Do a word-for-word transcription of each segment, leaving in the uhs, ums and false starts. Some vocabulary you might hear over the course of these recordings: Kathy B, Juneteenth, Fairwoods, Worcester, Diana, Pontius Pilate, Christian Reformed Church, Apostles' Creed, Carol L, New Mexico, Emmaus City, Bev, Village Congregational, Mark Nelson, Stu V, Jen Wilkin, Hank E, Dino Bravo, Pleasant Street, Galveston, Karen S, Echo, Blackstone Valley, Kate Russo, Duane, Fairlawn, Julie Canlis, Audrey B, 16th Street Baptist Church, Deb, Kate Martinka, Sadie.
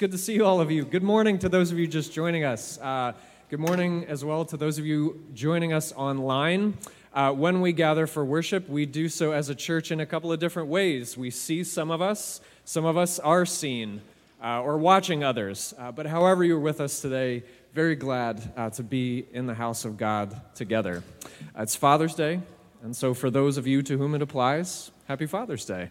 good to see all of you. Good morning to those of you just joining us. Uh, good morning as well to those of you joining us online. Uh, when we gather for worship, we do so as a church in a couple of different ways. We see some of us, some of us are seen uh, or watching others. Uh, but however you're with us today, very glad uh, to be in the house of God together. Uh, it's Father's Day, and so for those of you to whom it applies, happy Father's Day.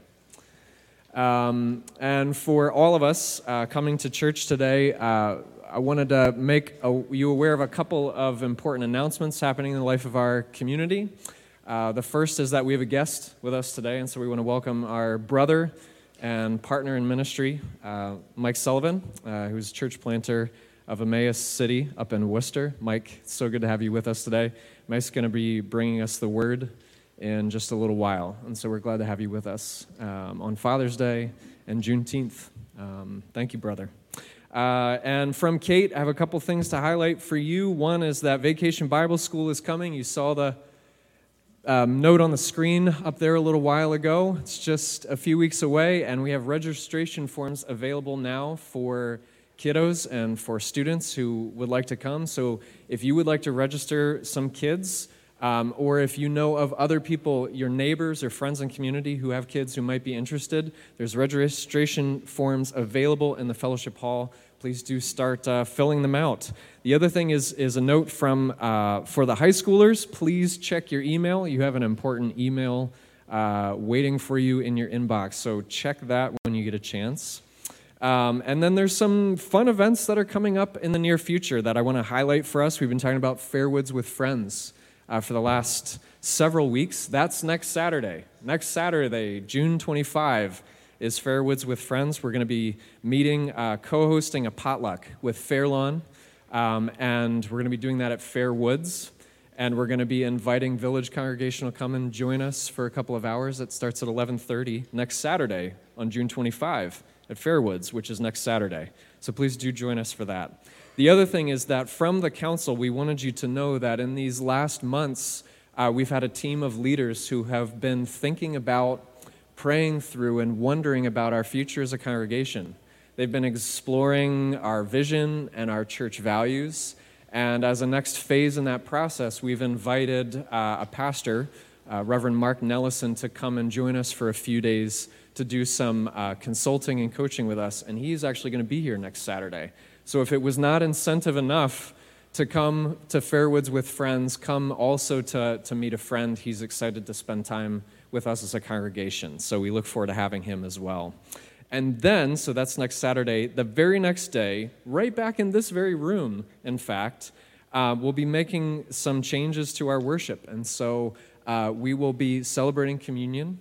Um, and for all of us uh, coming to church today, uh, I wanted to make a, you aware of a couple of important announcements happening in the life of our community. Uh, the first is that we have a guest with us today, and so we want to welcome our brother and partner in ministry, uh, Mike Sullivan, uh, who's church planter of Emmaus City up in Worcester. Mike, it's so good to have you with us today. Mike's going to be bringing us the word in just a little while, and so we're glad to have you with us um, on Father's Day and Juneteenth. Um, thank you, brother. Uh, and from Kate, I have a couple things to highlight for you. One is that Vacation Bible School is coming. You saw the um, note on the screen up there a little while ago. It's just a few weeks away, and we have registration forms available now for kiddos and for students who would like to come. So if you would like to register some kids, Um, or if you know of other people, your neighbors or friends in community who have kids who might be interested, there's registration forms available in the fellowship hall. Please do start uh, filling them out. The other thing is is a note from uh, for the high schoolers. Please check your email. You have an important email uh, waiting for you in your inbox, so check that when you get a chance. Um, and then there's some fun events that are coming up in the near future that I want to highlight for us. We've been talking about Fairwoods with Friends Uh, for the last several weeks. That's next Saturday. Next Saturday, June twenty-fifth, is Fairwoods with Friends. We're going to be meeting, uh, co-hosting a potluck with Fairlawn, um, and we're going to be doing that at Fairwoods, and we're going to be inviting Village Congregational come and join us for a couple of hours. It starts at eleven thirty next Saturday on June twenty-fifth at Fairwoods, which is next Saturday. So please do join us for that. The other thing is that from the council, we wanted you to know that in these last months, uh, we've had a team of leaders who have been thinking about, praying through, and wondering about our future as a congregation. They've been exploring our vision and our church values, and as a next phase in that process, we've invited uh, a pastor, uh, Reverend Mark Nelson, to come and join us for a few days to do some uh, consulting and coaching with us, and he's actually going to be here next Saturday. So if it was not incentive enough to come to Fairwoods with Friends, come also to, to meet a friend. He's excited to spend time with us as a congregation. So we look forward to having him as well. And then, so that's next Saturday, the very next day, right back in this very room, in fact, uh, we'll be making some changes to our worship. And so uh, we will be celebrating communion,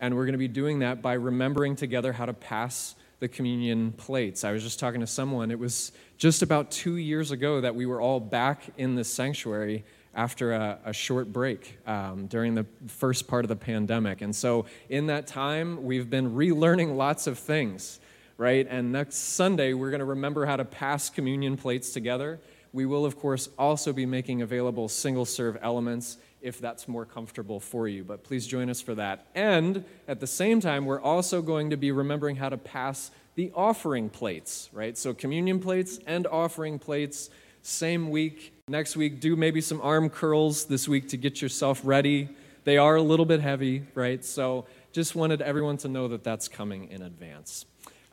and we're going to be doing that by remembering together how to pass the communion plates. I was just talking to someone. It was just about two years ago that we were all back in the sanctuary after a, a short break um, during the first part of the pandemic. And so in that time, we've been relearning lots of things, right? And next Sunday, we're going to remember how to pass communion plates together. We will, of course, also be making available single-serve elements if that's more comfortable for you, but please join us for that. And at the same time, we're also going to be remembering how to pass the offering plates, right? So communion plates and offering plates, same week. Next week, do maybe some arm curls this week to get yourself ready. They are a little bit heavy, right? So just wanted everyone to know that that's coming in advance.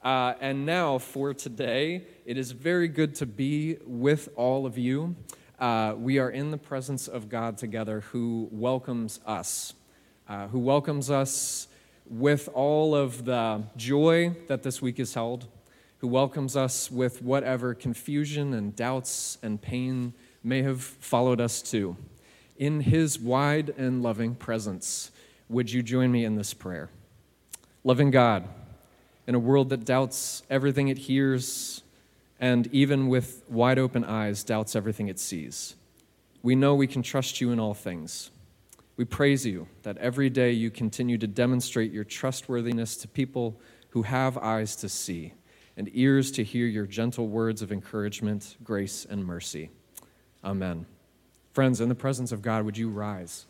Uh, and now for today, it is very good to be with all of you. Uh, we are in the presence of God together, who welcomes us, uh, who welcomes us with all of the joy that this week is held, who welcomes us with whatever confusion and doubts and pain may have followed us to. In his wide and loving presence, would you join me in this prayer? Loving God, in a world that doubts everything it hears, and even with wide-open eyes, doubts everything it sees, we know we can trust you in all things. We praise you that every day you continue to demonstrate your trustworthiness to people who have eyes to see and ears to hear your gentle words of encouragement, grace, and mercy. Amen. Friends, in the presence of God, would you rise?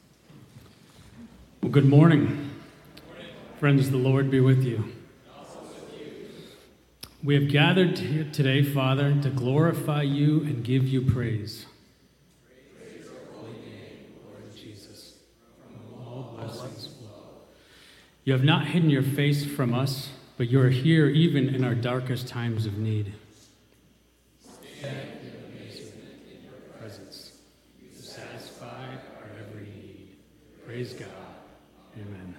Well, good morning. Good morning. Friends, the Lord be with you. We have gathered here today, Father, to glorify you and give you praise. Praise your holy name, Lord Jesus, from all blessings flow. You have not hidden your face from us, but you are here even in our darkest times of need. Stand in amazement in your presence. You satisfy our every need. Praise God. Amen.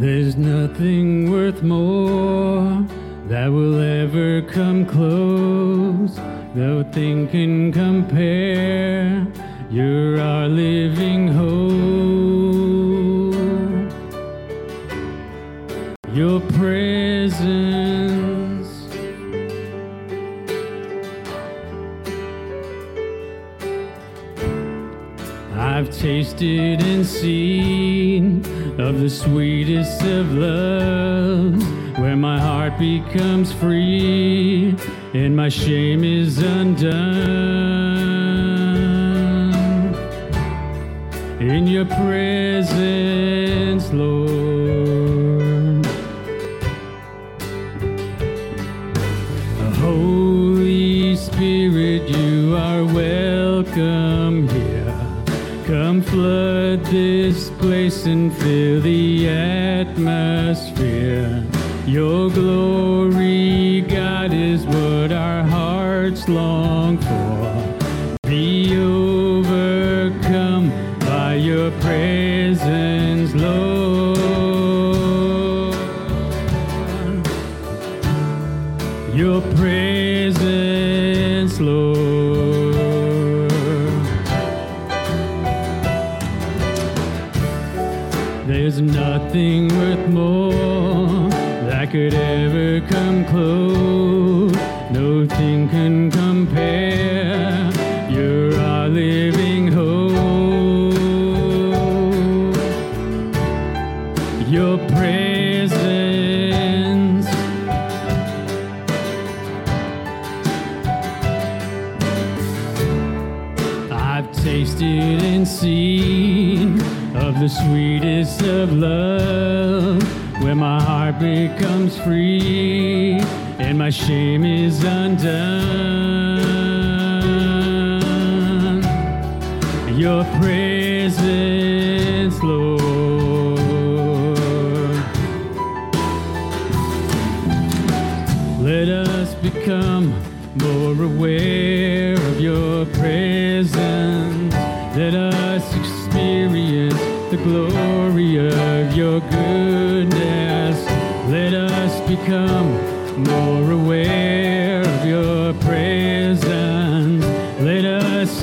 There's nothing worth more that will ever come close. No thing can compare. You're our living hope. Your presence I've tasted and seen. of the sweetest of loves, where my heart becomes free and my shame is undone. In your presence, Lord, Holy Spirit, you are welcome here. Come flood this place and fill the atmosphere. Your glory, God, is what our hearts long for. Be overcome by your presence, Lord. Your presence, Lord. There's nothing worth more that could ever come close. No thing can compare. You're our living hope. Your presence, I've tasted and seen of the sweetest of love, where my heart becomes free and my shame is undone. Your presence, Lord. Let us become more aware of your presence. Let us experience the glory of your goodness. Let us become more aware of your presence. Let us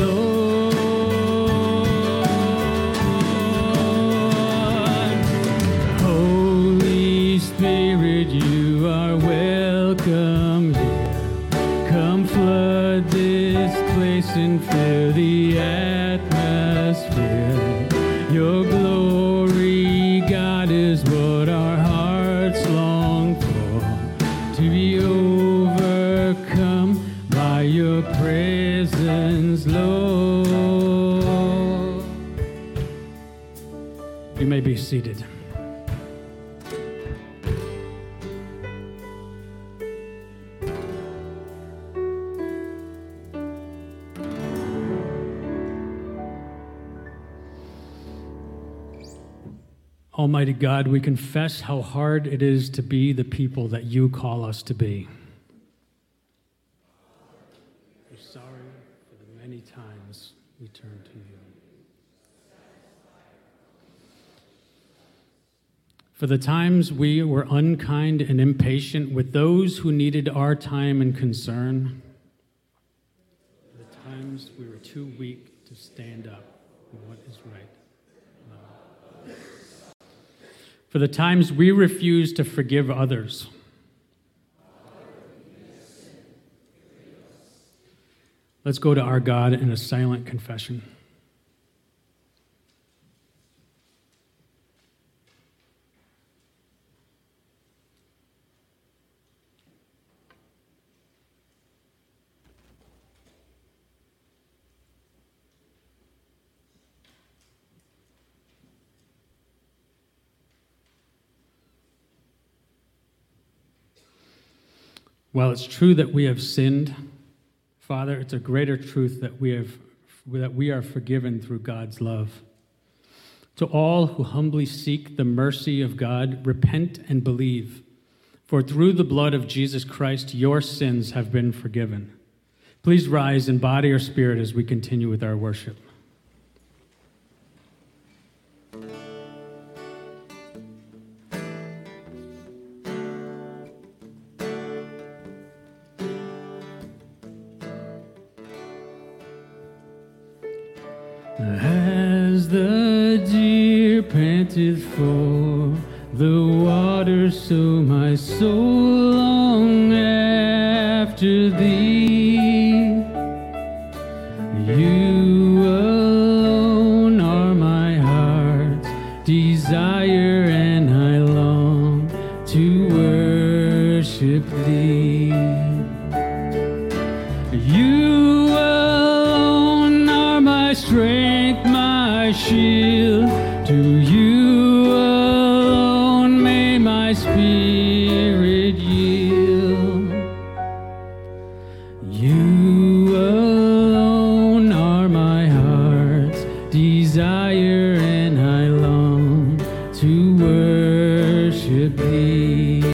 Lord. Holy Spirit, you are welcome here. Come flood this place and fill the atmosphere. Your glory, God, is what our hearts long for, to be overcome by your presence, Lord. You may be seated. Almighty God, we confess how hard it is to be the people that you call us to be. We're sorry for the many times we turn to you. For the times we were unkind and impatient with those who needed our time and concern. For the times we were too weak to stand up for what is right. For the times we refuse to forgive others. Let's go to our God in a silent confession. While it's true that we have sinned, Father, it's a greater truth that we have that we are forgiven through God's love. To all who humbly seek the mercy of God, repent and believe, for through the blood of Jesus Christ, your sins have been forgiven. Please rise in body or spirit as we continue with our worship. As the deer panteth for the water, so my soul long after thee. You alone are my heart's desire, and I long to worship thee. You alone are my strength, my shield. To you alone may my spirit yield. You alone are my heart's desire, and I long to worship thee.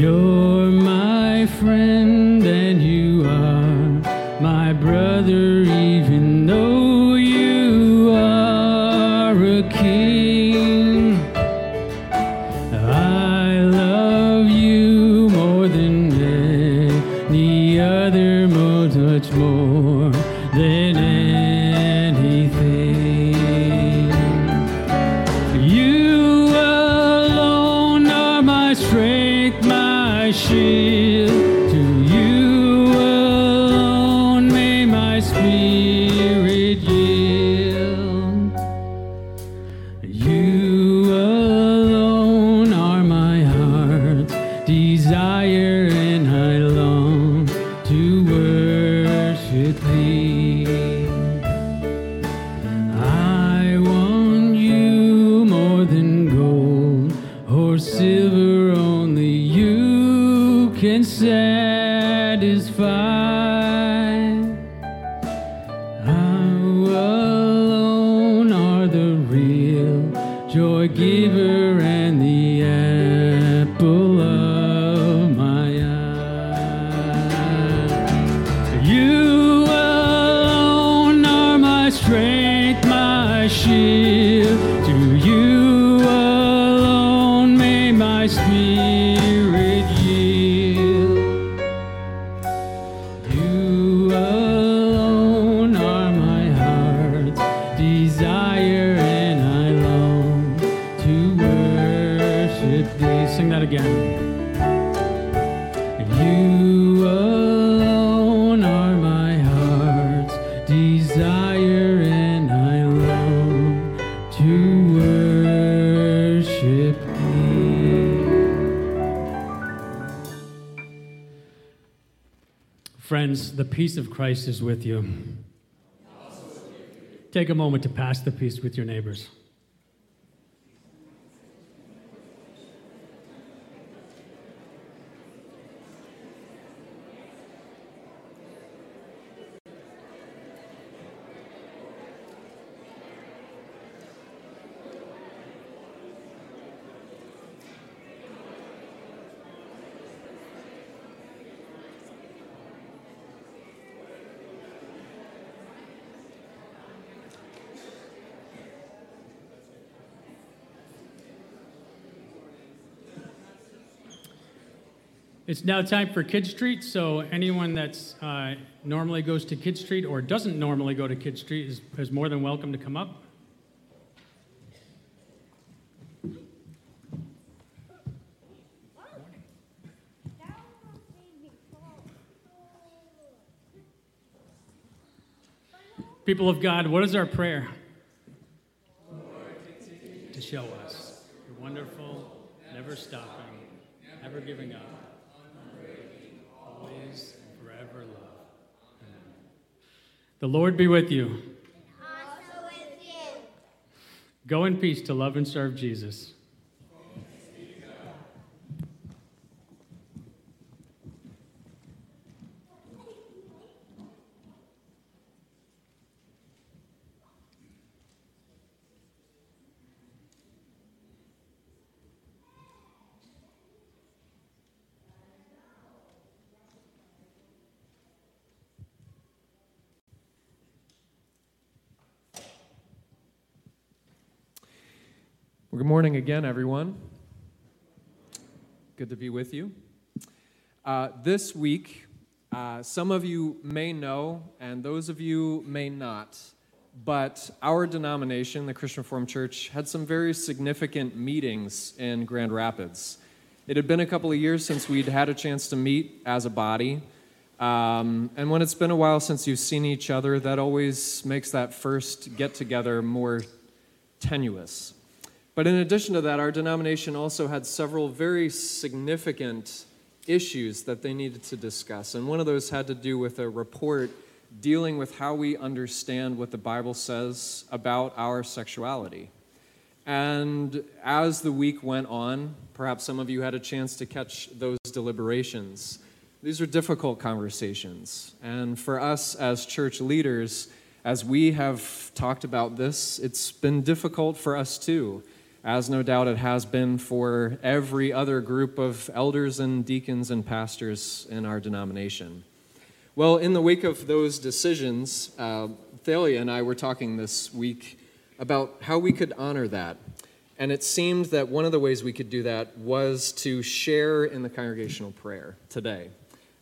You're my friend, and you are my brother, even though you are a king. I love you more than any other, much more than anything. You alone are my strength, my shield. To you alone may my spirit yield. You alone are my heart's desire, and I long to worship thee. I want you more than gold or silver, only you can satisfy. How alone are the real joy giver and the apple of my eye. You alone are my strength, my shield. To you alone may my spirit yield. You alone are my heart's desire, and I long to worship thee. Sing that again. You alone are my heart's desire, and I long to worship thee. Friends, the peace of Christ is with you. Take a moment to pass the peace with your neighbors. It's now time for Kids Street, so anyone that's uh, normally goes to Kids Street or doesn't normally go to Kids Street is, is more than welcome to come up. People of God, what is our prayer? Lord, to show us your wonderful, never stopping, never giving up, always and forever love. Amen. The Lord be with you. And also with you. Go in peace to love and serve Jesus. Well, good morning again, everyone. Good to be with you. Uh, this week, Uh, some of you may know, and those of you may not, but our denomination, the Christian Reformed Church, had some very significant meetings in Grand Rapids. It had been a couple of years since we'd had a chance to meet as a body, um, and when it's been a while since you've seen each other, that always makes that first get-together more tenuous. But in addition to that, our denomination also had several very significant issues that they needed to discuss, and one of those had to do with a report dealing with how we understand what the Bible says about our sexuality. And as the week went on, perhaps some of you had a chance to catch those deliberations. These are difficult conversations, and for us as church leaders, as we have talked about this, it's been difficult for us too, as no doubt it has been for every other group of elders and deacons and pastors in our denomination. Well, in the wake of those decisions, uh, Thalia and I were talking this week about how we could honor that, and it seemed that one of the ways we could do that was to share in the congregational prayer today.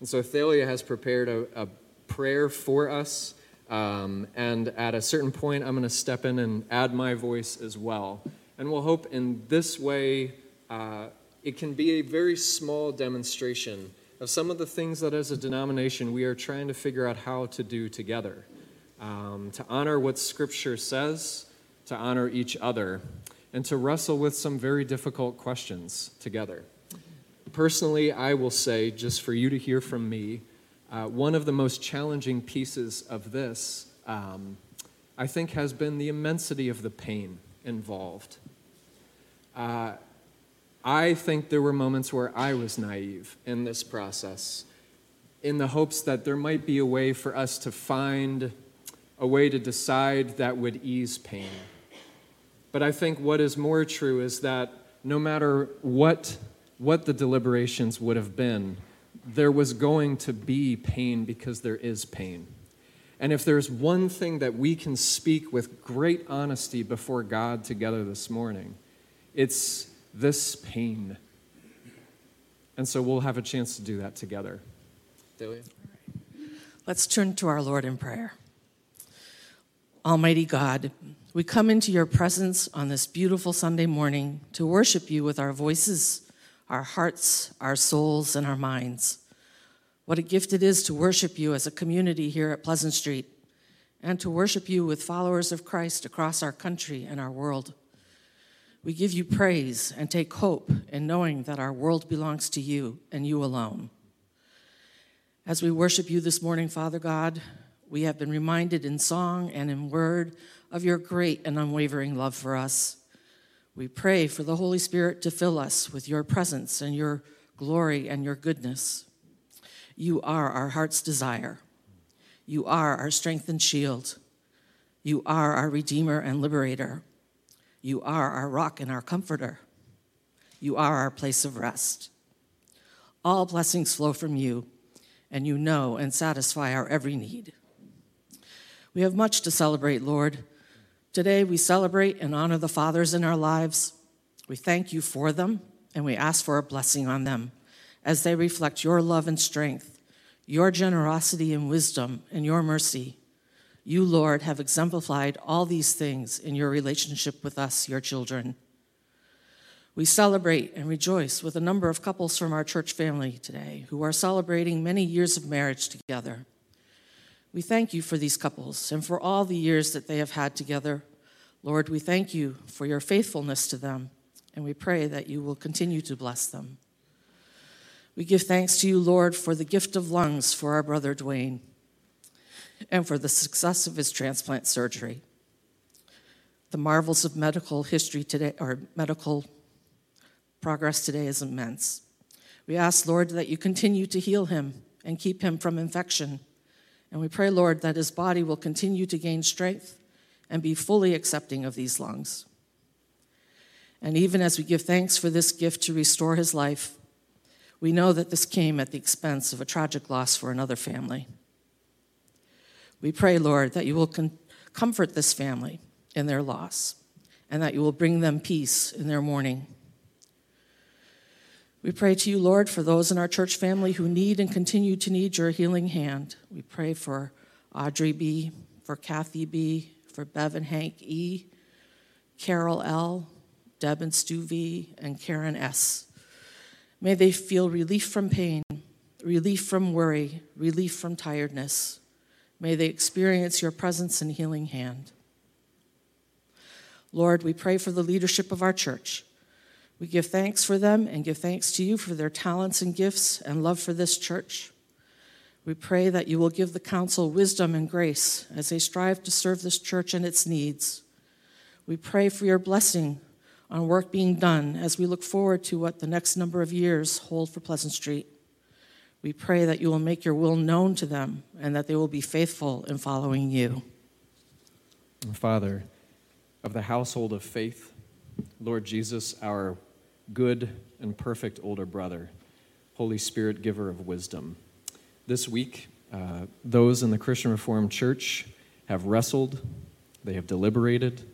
And so Thalia has prepared a, a prayer for us, um, and at a certain point, I'm going to step in and add my voice as well. And we'll hope in this way, uh, it can be a very small demonstration of some of the things that as a denomination we are trying to figure out how to do together, um, to honor what Scripture says, to honor each other, and to wrestle with some very difficult questions together. Personally, I will say, just for you to hear from me, uh, one of the most challenging pieces of this, um, I think, has been the immensity of the pain involved. Uh, I think there were moments where I was naive in this process, in the hopes that there might be a way for us to find a way to decide that would ease pain. But I think what is more true is that no matter what, what the deliberations would have been, there was going to be pain because there is pain. And if there's one thing that we can speak with great honesty before God together this morning, it's this pain. And so we'll have a chance to do that together. Delia? Let's turn to our Lord in prayer. Almighty God, we come into your presence on this beautiful Sunday morning to worship you with our voices, our hearts, our souls, and our minds. What a gift it is to worship you as a community here at Pleasant Street, and to worship you with followers of Christ across our country and our world. We give you praise and take hope in knowing that our world belongs to you and you alone. As we worship you this morning, Father God, we have been reminded in song and in word of your great and unwavering love for us. We pray for the Holy Spirit to fill us with your presence and your glory and your goodness. You are our heart's desire. You are our strength and shield. You are our Redeemer and Liberator. You are our rock and our comforter. You are our place of rest. All blessings flow from you, and you know and satisfy our every need. We have much to celebrate, Lord. Today we celebrate and honor the fathers in our lives. We thank you for them, and we ask for a blessing on them as they reflect your love and strength, your generosity and wisdom, and your mercy. You, Lord, have exemplified all these things in your relationship with us, your children. We celebrate and rejoice with a number of couples from our church family today who are celebrating many years of marriage together. We thank you for these couples and for all the years that they have had together. Lord, we thank you for your faithfulness to them, and we pray that you will continue to bless them. We give thanks to you, Lord, for the gift of lungs for our brother Duane, and for the success of his transplant surgery. The marvels of medical history today, or medical progress today, is immense. We ask, Lord, that you continue to heal him and keep him from infection. And we pray, Lord, that his body will continue to gain strength and be fully accepting of these lungs. And even as we give thanks for this gift to restore his life, we know that this came at the expense of a tragic loss for another family. We pray, Lord, that you will con- comfort this family in their loss, and that you will bring them peace in their mourning. We pray to you, Lord, for those in our church family who need and continue to need your healing hand. We pray for Audrey B, for Kathy B, for Bev and Hank E, Carol L, Deb and Stu V, and Karen S. May they feel relief from pain, relief from worry, relief from tiredness. May they experience your presence and healing hand. Lord, we pray for the leadership of our church. We give thanks for them and give thanks to you for their talents and gifts and love for this church. We pray that you will give the council wisdom and grace as they strive to serve this church and its needs. We pray for your blessing on work being done as we look forward to what the next number of years hold for Pleasant Street. We pray that you will make your will known to them and that they will be faithful in following you. Father, of the household of faith, Lord Jesus, our good and perfect older brother, Holy Spirit, giver of wisdom. This week, uh, those in the Christian Reformed Church have wrestled, they have deliberated,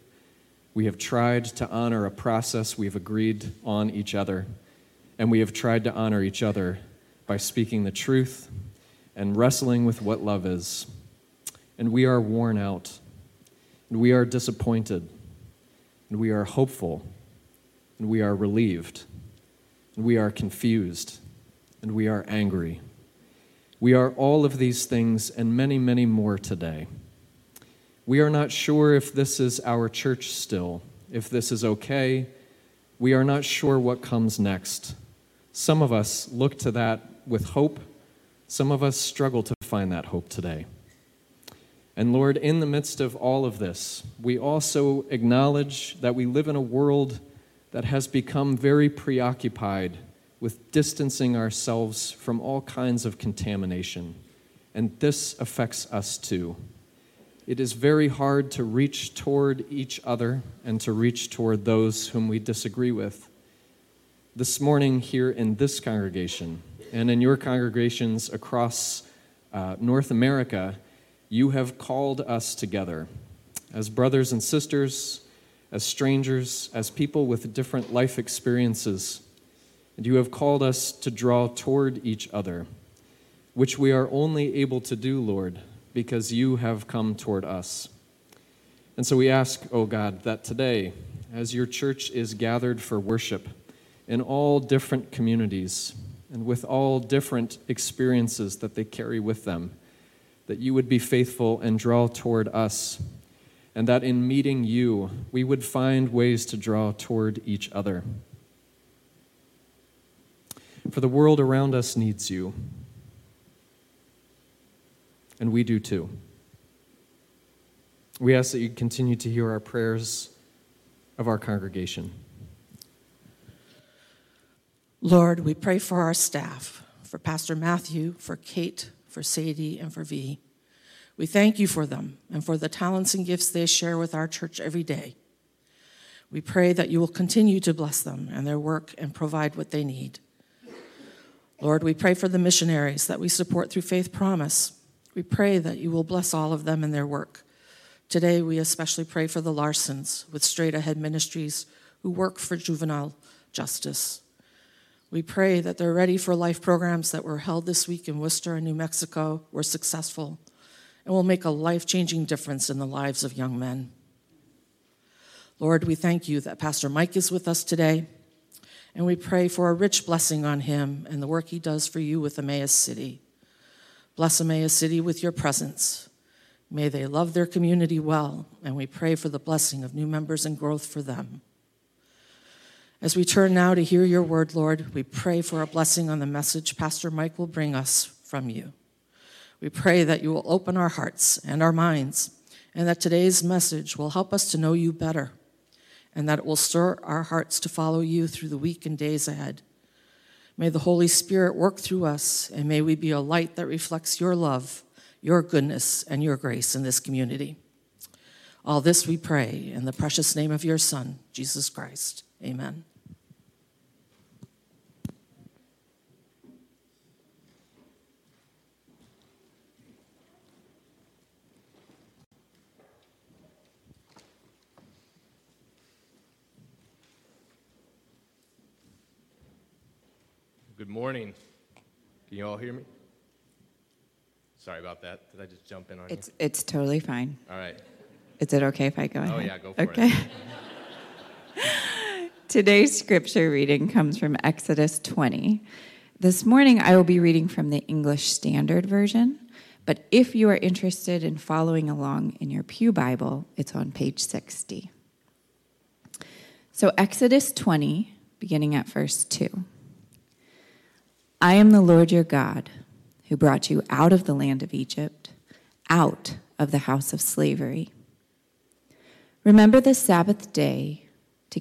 we have tried to honor a process we've agreed on each other, and we have tried to honor each other by speaking the truth and wrestling with what love is. And we are worn out, and we are disappointed, and we are hopeful, and we are relieved, and we are confused, and we are angry. We are all of these things and many, many more today. We are not sure if this is our church still, if this is okay. We are not sure what comes next. Some of us look to that with hope. Some of us struggle to find that hope today. And Lord, in the midst of all of this, we also acknowledge that we live in a world that has become very preoccupied with distancing ourselves from all kinds of contamination. And this affects us too. It is very hard to reach toward each other and to reach toward those whom we disagree with. This morning here in this congregation and in your congregations across uh, North America, you have called us together as brothers and sisters, as strangers, as people with different life experiences. And you have called us to draw toward each other, which we are only able to do, Lord, because you have come toward us. And so we ask, O God, that today, as your church is gathered for worship in all different communities and with all different experiences that they carry with them, that you would be faithful and draw toward us, and that in meeting you, we would find ways to draw toward each other. For the world around us needs you, and we do too. We ask that you continue to hear our prayers of our congregation. Lord, we pray for our staff, for Pastor Matthew, for Kate, for Sadie, and for V. We thank you for them and for the talents and gifts they share with our church every day. We pray that you will continue to bless them and their work and provide what they need. Lord, we pray for the missionaries that we support through Faith Promise. We pray that you will bless all of them and their work. Today, we especially pray for the Larsons with Straight Ahead Ministries who work for juvenile justice. We pray that their Ready for Life programs that were held this week in Worcester and New Mexico were successful and will make a life-changing difference in the lives of young men. Lord, we thank you that Pastor Mike is with us today, and we pray for a rich blessing on him and the work he does for you with Emmaus City. Bless Emmaus City with your presence. May they love their community well, and we pray for the blessing of new members and growth for them. As we turn now to hear your word, Lord, we pray for a blessing on the message Pastor Mike will bring us from you. We pray that you will open our hearts and our minds, and that today's message will help us to know you better, and that it will stir our hearts to follow you through the week and days ahead. May the Holy Spirit work through us, and may we be a light that reflects your love, your goodness, and your grace in this community. All this we pray in the precious name of your Son, Jesus Christ. Amen. Good morning. Can you all hear me? Sorry about that. Did I just jump in on it's, you? It's totally fine. All right. Is it okay if I go ahead? Oh, yeah, go for okay. it. Okay. Today's scripture reading comes from Exodus twenty. This morning, I will be reading from the English Standard Version, but if you are interested in following along in your pew Bible, it's on page sixty. So Exodus twenty, beginning at verse two. I am the Lord your God, who brought you out of the land of Egypt, out of the house of slavery. Remember the Sabbath day to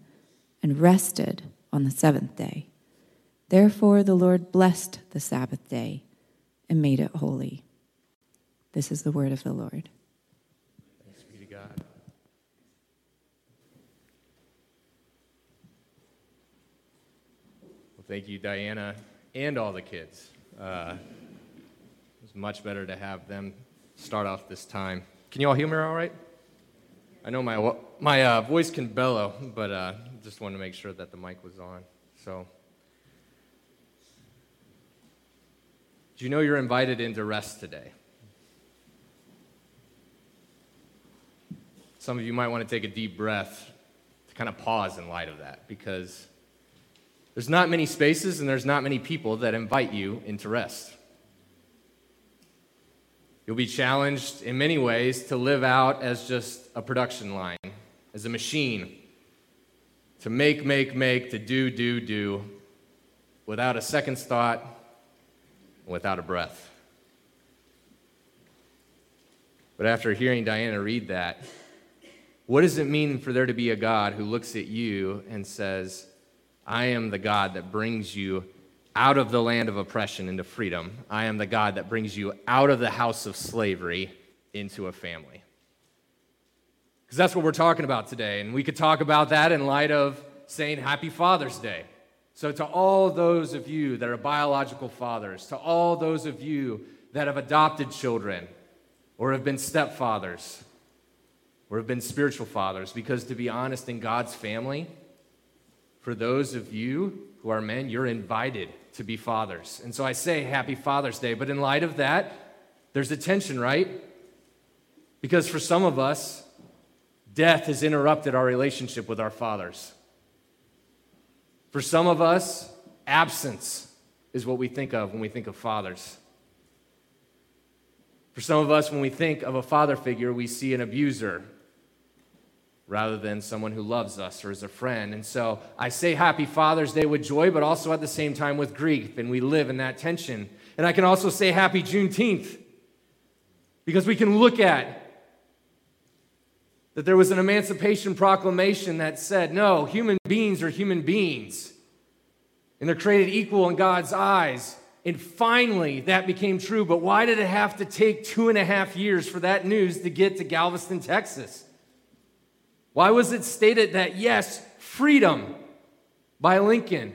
and rested on the seventh day. Therefore the Lord blessed the Sabbath day and made it holy. This is the word of the Lord. Thanks be to God. Well, thank you, Diana, and all the kids. Uh, it was much better to have them start off this time. Can you all hear me all right? I know my my uh, voice can bellow, but uh, just wanted to make sure that the mic was on. So, do you know you're invited into rest today? Some of you might want to take a deep breath to kind of pause in light of that, because there's not many spaces and there's not many people that invite you into rest. You'll be challenged in many ways to live out as just a production line, as a machine, to make, make, make, to do, do, do, without a second's thought, without a breath. But after hearing Diana read that, what does it mean for there to be a God who looks at you and says, I am the God that brings you out of the land of oppression into freedom. I am the God that brings you out of the house of slavery into a family. Because that's what we're talking about today. And we could talk about that in light of saying Happy Father's Day. So to all those of you that are biological fathers, to all those of you that have adopted children or have been stepfathers or have been spiritual fathers, because to be honest, in God's family, for those of you who are men, you're invited to be fathers. And so I say Happy Father's Day, but in light of that, there's a tension, right? Because for some of us, death has interrupted our relationship with our fathers. For some of us, absence is what we think of when we think of fathers. For some of us, when we think of a father figure, we see an abuser rather than someone who loves us or is a friend. And so I say Happy Father's Day with joy, but also at the same time with grief, and we live in that tension. And I can also say Happy Juneteenth, because we can look at that there was an Emancipation Proclamation that said, no, human beings are human beings, and they're created equal in God's eyes. And finally, that became true, but why did it have to take two and a half years for that news to get to Galveston, Texas? Why was it stated that, yes, freedom by Lincoln,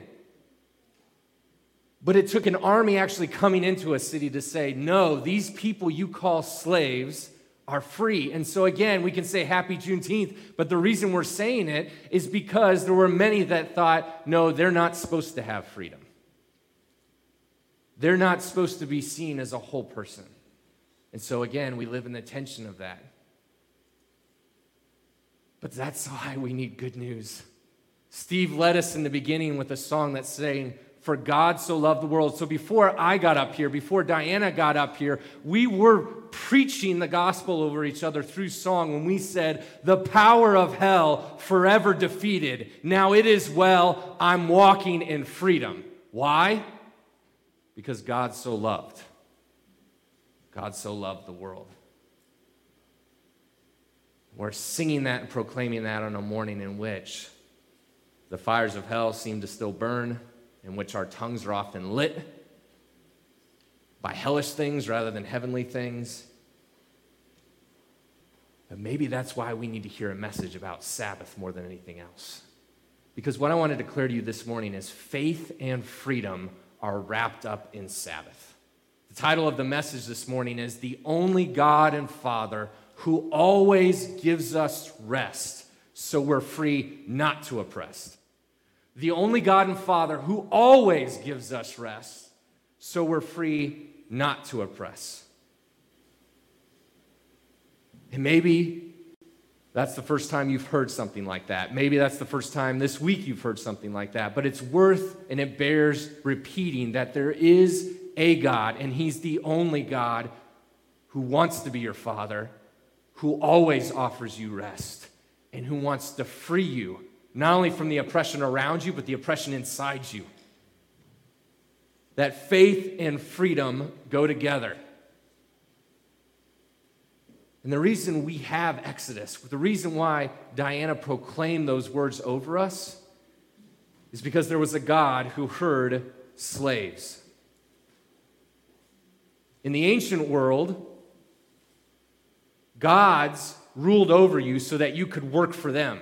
but it took an army actually coming into a city to say, no, these people you call slaves are free. And so again, we can say Happy Juneteenth, but the reason we're saying it is because there were many that thought, no, they're not supposed to have freedom. They're not supposed to be seen as a whole person. And so again, we live in the tension of that. But that's why we need good news. Steve led us in the beginning with a song that's saying, for God so loved the world. So before I got up here, before Diana got up here, we were preaching the gospel over each other through song when we said, the power of hell forever defeated. Now it is well, I'm walking in freedom. Why? Because God so loved. God so loved the world. We're singing that and proclaiming that on a morning in which the fires of hell seem to still burn in which our tongues are often lit by hellish things rather than heavenly things. But maybe that's why we need to hear a message about Sabbath more than anything else. Because what I want to declare to you this morning is faith and freedom are wrapped up in Sabbath. The title of the message this morning is The Only God and Father Who Always Gives Us Rest So We're Free Not to Oppress. The only God and Father who always gives us rest so we're free not to oppress. And maybe that's the first time you've heard something like that. Maybe that's the first time this week you've heard something like that. But it's worth and it bears repeating that there is a God, and he's the only God who wants to be your Father, who always offers you rest, and who wants to free you, not only from the oppression around you, but the oppression inside you. That faith and freedom go together. And the reason we have Exodus, the reason why Diana proclaimed those words over us, is because there was a God who heard slaves. In the ancient world, gods ruled over you so that you could work for them.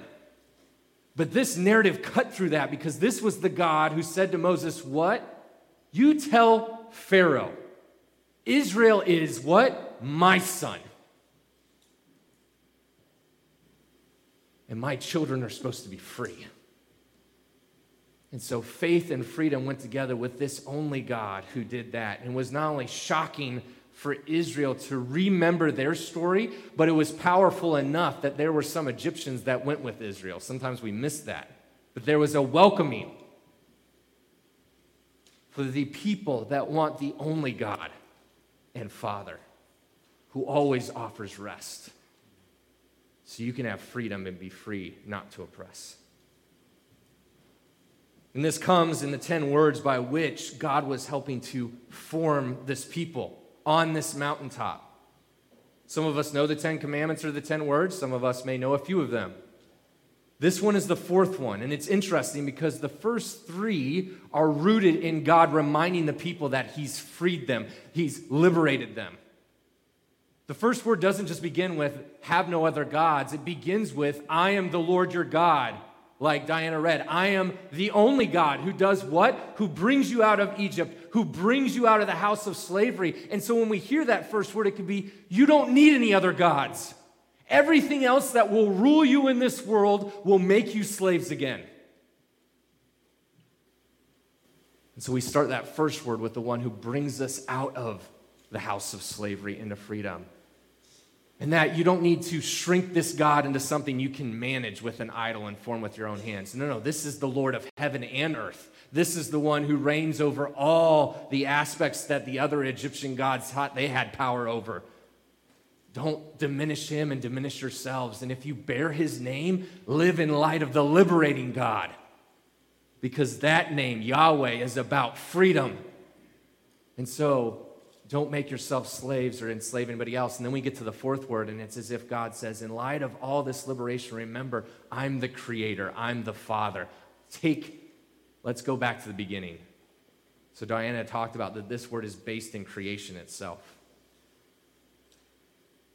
But this narrative cut through that, because this was the God who said to Moses, what? You tell Pharaoh, Israel is what? My son. And my children are supposed to be free. And so faith and freedom went together with this only God who did that. And was not only shocking for Israel to remember their story, but it was powerful enough that there were some Egyptians that went with Israel. Sometimes we miss that. But there was a welcoming for the people that want the only God and Father who always offers rest. So you can have freedom and be free not to oppress. And this comes in the ten words by which God was helping to form this people on this mountaintop. Some of us know the Ten Commandments or the Ten Words. Some of us may know a few of them. This one is the fourth one, and it's interesting because the first three are rooted in God reminding the people that he's freed them, he's liberated them. The first word doesn't just begin with, have no other gods. It begins with, I am the Lord your God, like Diana read. I am the only God who does what? Who brings you out of Egypt, who brings you out of the house of slavery. And so when we hear that first word, it could be, you don't need any other gods. Everything else that will rule you in this world will make you slaves again. And so we start that first word with the one who brings us out of the house of slavery into freedom. And that you don't need to shrink this God into something you can manage with an idol and form with your own hands. No, no, this is the Lord of heaven and earth. This is the one who reigns over all the aspects that the other Egyptian gods thought they had power over. Don't diminish him and diminish yourselves. And if you bear his name, live in light of the liberating God. Because that name, Yahweh, is about freedom. And so don't make yourself slaves or enslave anybody else. And then we get to the fourth word, and it's as if God says, in light of all this liberation, remember, I'm the creator. I'm the Father. Take, let's go back to the beginning. So Diana talked about that this word is based in creation itself.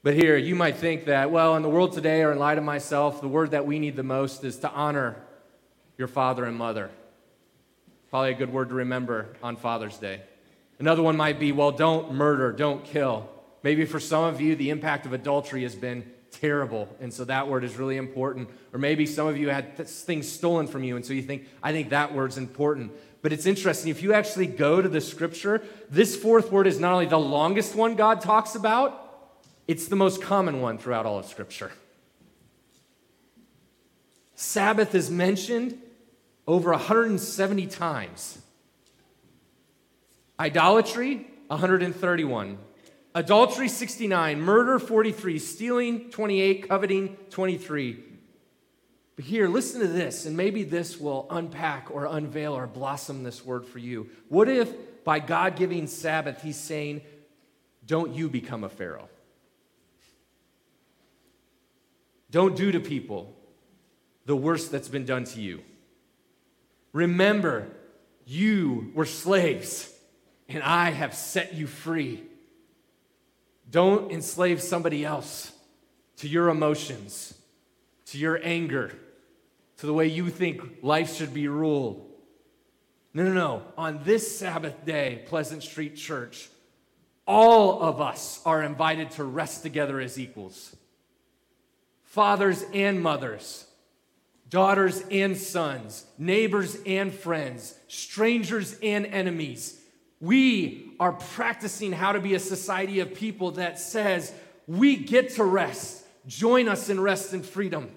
But here, you might think that, well, in the world today, or in light of myself, the word that we need the most is to honor your father and mother. Probably a good word to remember on Father's Day. Another one might be, well, don't murder, don't kill. Maybe for some of you, the impact of adultery has been terrible, and so that word is really important. Or maybe some of you had th- things stolen from you, and so you think, I think that word's important. But it's interesting. If you actually go to the scripture, this fourth word is not only the longest one God talks about, it's the most common one throughout all of scripture. Sabbath is mentioned over one hundred seventy times. Idolatry, one hundred thirty-one. Adultery, sixty-nine. Murder, forty-three. Stealing, twenty-eight. Coveting, twenty-three. But here, listen to this, and maybe this will unpack or unveil or blossom this word for you. What if by God giving Sabbath, he's saying, don't you become a Pharaoh? Don't do to people the worst that's been done to you. Remember, You were slaves, and I have set you free. Don't enslave somebody else to your emotions, to your anger, to the way you think life should be ruled. No, no, no. On this Sabbath day, Pleasant Street Church, all of us are invited to rest together as equals. Fathers and mothers, daughters and sons, neighbors and friends, strangers and enemies. We are practicing how to be a society of people that says we get to rest. Join us in rest and freedom.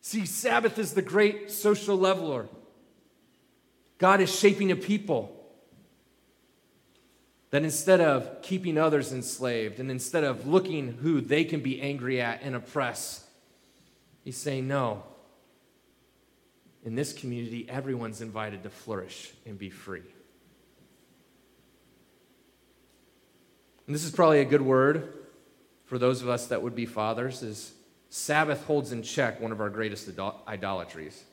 See, Sabbath is the great social leveler. God is shaping a people that instead of keeping others enslaved and instead of looking who they can be angry at and oppress, he's saying, no, in this community, everyone's invited to flourish and be free. And this is probably a good word for those of us that would be fathers, is Sabbath holds in check one of our greatest idol- idolatries.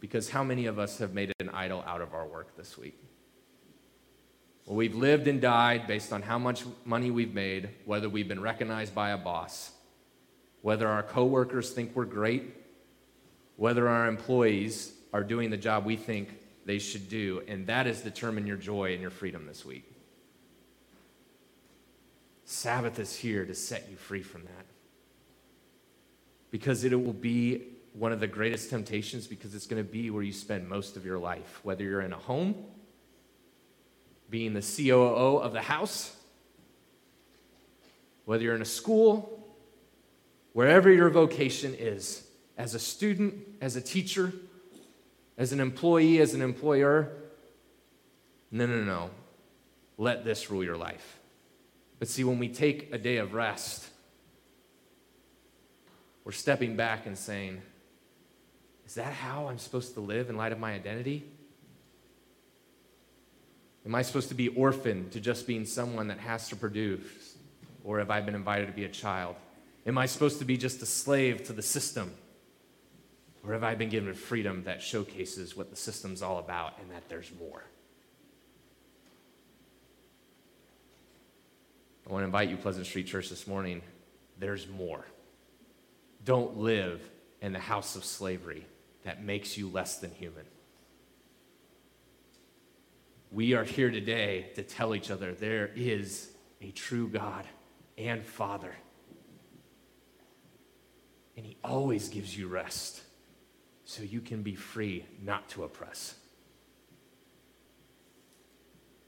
Because how many of us have made an idol out of our work this week? Well, we've lived and died based on how much money we've made, whether we've been recognized by a boss, whether our coworkers think we're great, whether our employees are doing the job we think they should do, and that has determined your joy and your freedom this week. Sabbath is here to set you free from that. Because it will be one of the greatest temptations, because it's going to be where you spend most of your life, whether you're in a home, being the C O O of the house, whether you're in a school, wherever your vocation is, as a student, as a teacher, as an employee, as an employer. No, no, no. Let this rule your life. But see, when we take a day of rest, we're stepping back and saying, is that how I'm supposed to live in light of my identity? Am I supposed to be orphaned to just being someone that has to produce? Or have I been invited to be a child? Am I supposed to be just a slave to the system? Or have I been given freedom that showcases what the system's all about and that there's more? I want to invite you, Pleasant Street Church, this morning. There's more. Don't live in the house of slavery that makes you less than human. We are here today to tell each other there is a true God and Father. And he always gives you rest so you can be free not to oppress.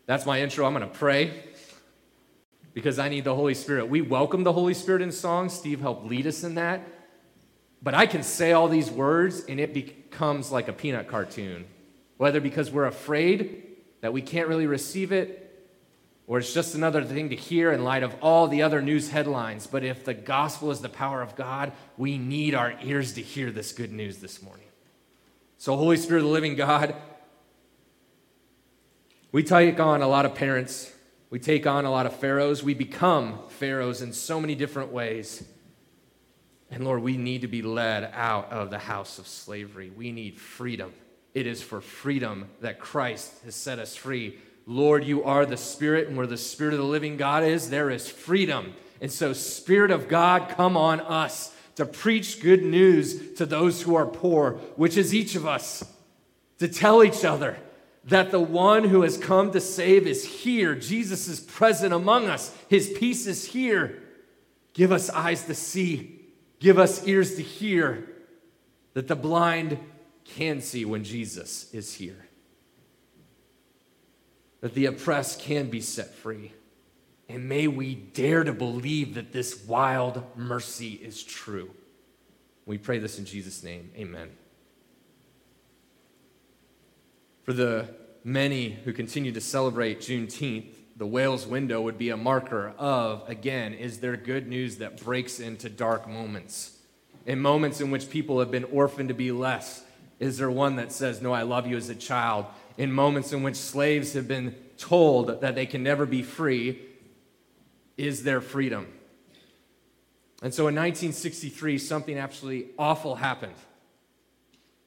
That's my intro. I'm going to pray because I need the Holy Spirit. We welcome the Holy Spirit in song. Steve helped lead us in that. But I can say all these words and it becomes like a peanut cartoon, whether because we're afraid that we can't really receive it, or it's just another thing to hear in light of all the other news headlines. But if the gospel is the power of God, we need our ears to hear this good news this morning. So Holy Spirit of the living God, we take on a lot of parents. We take on a lot of pharaohs. We become pharaohs in so many different ways. And Lord, we need to be led out of the house of slavery. We need freedom. It is for freedom that Christ has set us free. Lord, you are the Spirit, and where the Spirit of the living God is, there is freedom. And so, Spirit of God, come on us to preach good news to those who are poor, which is each of us, to tell each other that the one who has come to save is here. Jesus is present among us. His peace is here. Give us eyes to see. Give us ears to hear, that the blind can see when Jesus is here, that the oppressed can be set free. And may we dare to believe that this wild mercy is true. We pray this in Jesus' name. Amen. For the many who continue to celebrate Juneteenth, the Wales window would be a marker of, again, is there good news that breaks into dark moments? In moments in which people have been orphaned to be less, is there one that says, no, I love you as a child? In moments in which slaves have been told that they can never be free, is there freedom? And so in nineteen sixty-three, something absolutely awful happened.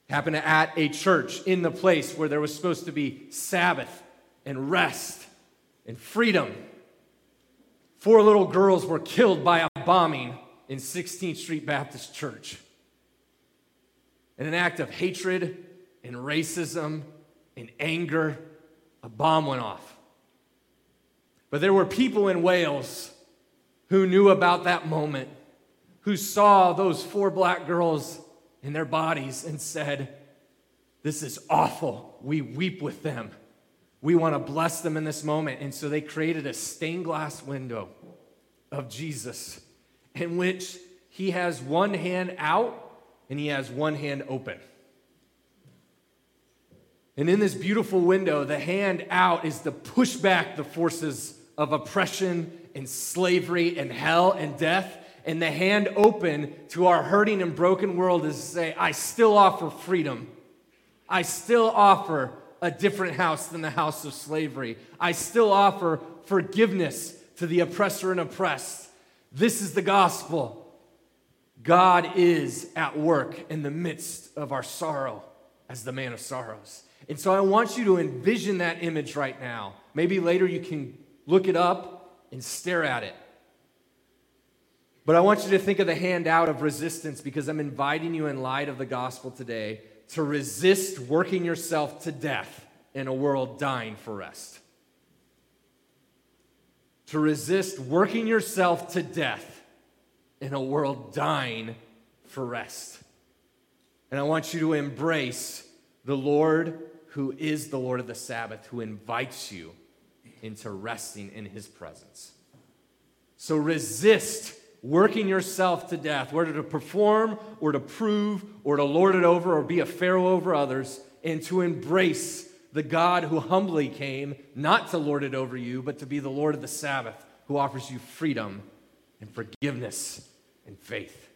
happened at a church in the place where there was supposed to be Sabbath and rest and freedom. Four little girls were killed by a bombing in sixteenth Street Baptist Church. In an act of hatred and racism and anger, a bomb went off. But there were people in Wales who knew about that moment, who saw those four black girls in their bodies and said, "This is awful. We weep with them. We want to bless them in this moment." And so they created a stained glass window of Jesus in which he has one hand out and he has one hand open. And in this beautiful window, the hand out is to push back the forces of oppression and slavery and hell and death. And the hand open to our hurting and broken world is to say, I still offer freedom. I still offer a different house than the house of slavery. I still offer forgiveness to the oppressor and oppressed. This is the gospel. God is at work in the midst of our sorrow as the man of sorrows. And so I want you to envision that image right now. Maybe later you can look it up and stare at it. But I want you to think of the handout of resistance, because I'm inviting you in light of the gospel today to resist working yourself to death in a world dying for rest. To resist working yourself to death in a world dying for rest. And I want you to embrace the Lord who is the Lord of the Sabbath, who invites you into resting in his presence. So resist working yourself to death, whether to perform or to prove or to lord it over or be a pharaoh over others, and to embrace the God who humbly came, not to lord it over you, but to be the Lord of the Sabbath, who offers you freedom and forgiveness and faith.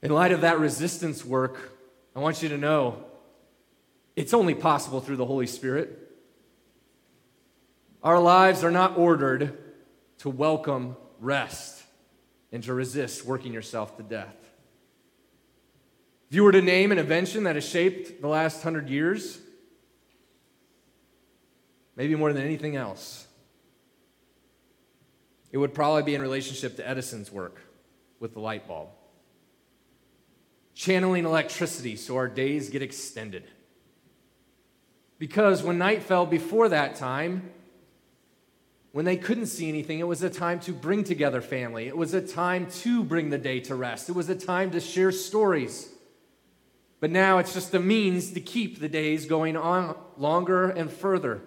In light of that resistance work, I want you to know it's only possible through the Holy Spirit. Our lives are not ordered to welcome rest and to resist working yourself to death. If you were to name an invention that has shaped the last hundred years, maybe more than anything else, it would probably be in relationship to Edison's work with the light bulb. Channeling electricity so our days get extended. Because when night fell before that time, when they couldn't see anything, it was a time to bring together family. It was a time to bring the day to rest. It was a time to share stories. But now it's just a means to keep the days going on longer and further.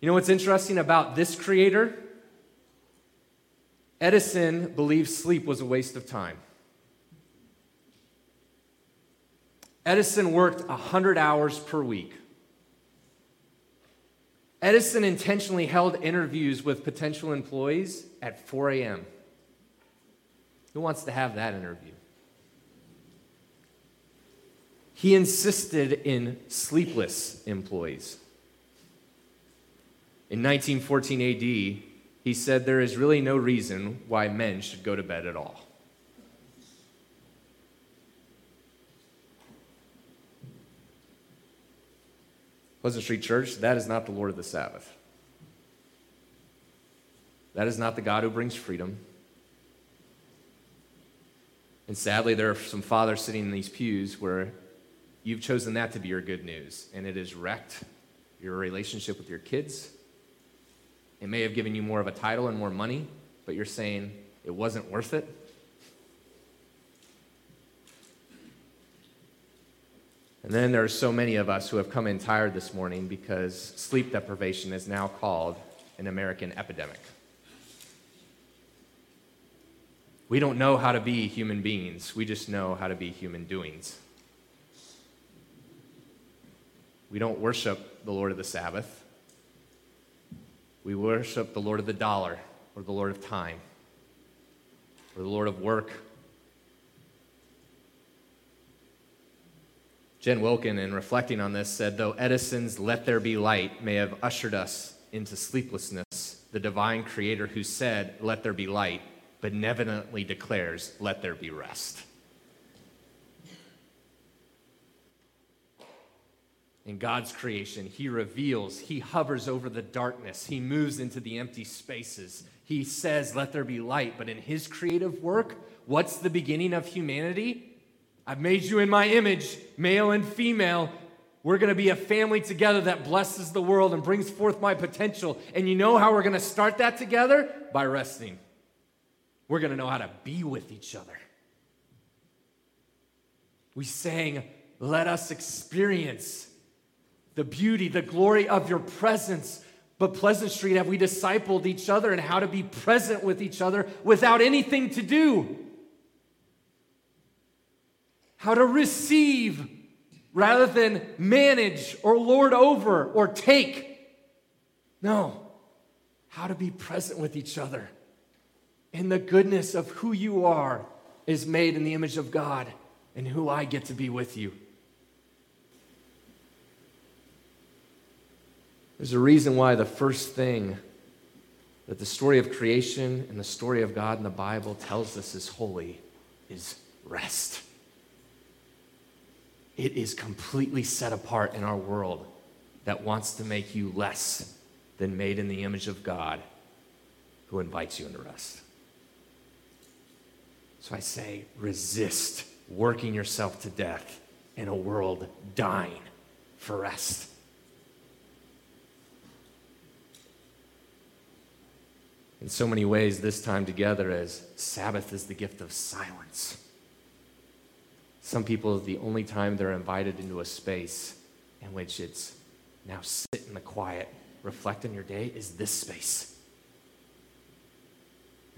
You know what's interesting about this creator? Edison believed sleep was a waste of time. Edison worked one hundred hours per week. Edison intentionally held interviews with potential employees at four a.m. Who wants to have that interview? He insisted in sleepless employees. In nineteen fourteen A D, he said there is really no reason why men should go to bed at all. Pleasant Street Church, that is not the Lord of the Sabbath. That is not the God who brings freedom. And sadly, there are some fathers sitting in these pews where you've chosen that to be your good news, and it has wrecked your relationship with your kids. It may have given you more of a title and more money, but you're saying it wasn't worth it. And then there are so many of us who have come in tired this morning because sleep deprivation is now called an American epidemic. We don't know how to be human beings. We just know how to be human doings. We don't worship the Lord of the Sabbath. We worship the Lord of the dollar or the Lord of time or the Lord of work. Jen Wilkin, in reflecting on this, said, though Edison's "Let There Be Light" may have ushered us into sleeplessness, the divine creator who said, "Let there be light," benevolently declares, "Let there be rest." in God's creation. He reveals, he hovers over the darkness, he moves into the empty spaces. He says, let there be light. But in his creative work, what's the beginning of humanity? I've made you in my image, male and female. We're going to be a family together that blesses the world and brings forth my potential. And you know how we're going to start that together? By resting. We're going to know how to be with each other. We sang, let us experience the beauty, the glory of your presence. But Pleasant Street, have we discipled each other in how to be present with each other without anything to do? How to receive rather than manage or lord over or take. No, how to be present with each other. And the goodness of who you are is made in the image of God and who I get to be with you. There's a reason why the first thing that the story of creation and the story of God in the Bible tells us is holy is rest. It is completely set apart in our world that wants to make you less than made in the image of God, who invites you into rest. So I say, resist working yourself to death in a world dying for rest. In so many ways, this time together as Sabbath is the gift of silence. Some people, the only time they're invited into a space in which it's now sit in the quiet, reflect on your day, is this space.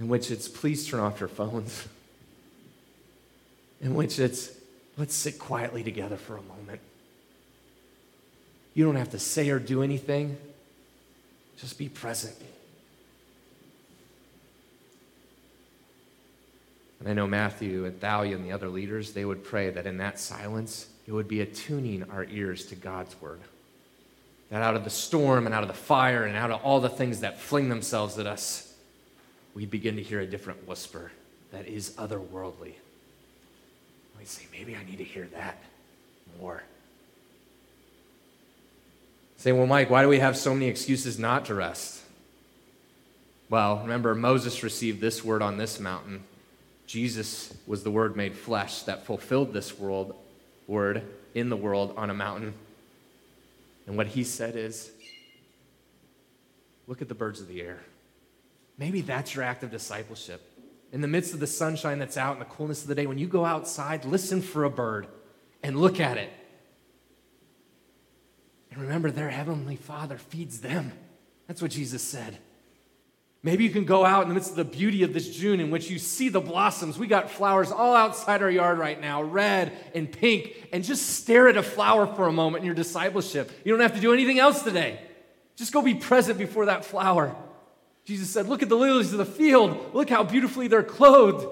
In which it's please turn off your phones. In which it's let's sit quietly together for a moment. You don't have to say or do anything. Just be present. And I know Matthew and Thalia and the other leaders, they would pray that in that silence, it would be attuning our ears to God's word. That out of the storm and out of the fire and out of all the things that fling themselves at us, we begin to hear a different whisper that is otherworldly. We say, maybe I need to hear that more. Say, well, Mike, why do we have so many excuses not to rest? Well, remember, Moses received this word on this mountain. Jesus was the Word made flesh that fulfilled this world, word in the world on a mountain. And what he said is, look at the birds of the air. Maybe that's your act of discipleship. In the midst of the sunshine that's out and the coolness of the day, when you go outside, listen for a bird and look at it. And remember, their heavenly Father feeds them. That's what Jesus said. Maybe you can go out in the midst of the beauty of this June in which you see the blossoms. We got flowers all outside our yard right now, red and pink, and just stare at a flower for a moment in your discipleship. You don't have to do anything else today. Just go be present before that flower. Jesus said, look at the lilies of the field. Look how beautifully they're clothed.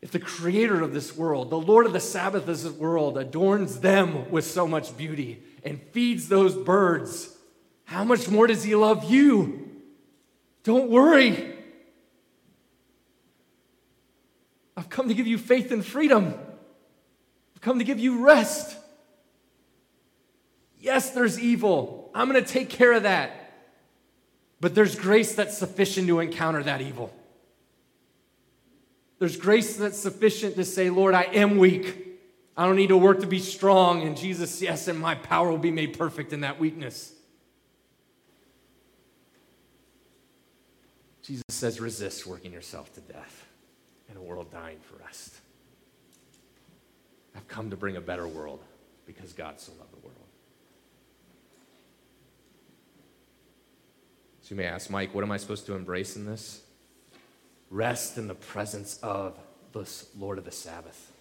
If the creator of this world, the Lord of the Sabbath of this world, adorns them with so much beauty and feeds those birds, how much more does he love you? Don't worry. I've come to give you faith and freedom. I've come to give you rest. Yes, there's evil. I'm going to take care of that. But there's grace that's sufficient to encounter that evil. There's grace that's sufficient to say, Lord, I am weak. I don't need to work to be strong. And Jesus, yes, and my power will be made perfect in that weakness. Jesus says, resist working yourself to death in a world dying for rest. I've come to bring a better world because God so loved the world. So you may ask, Mike, what am I supposed to embrace in this? Rest in the presence of the Lord of the Sabbath.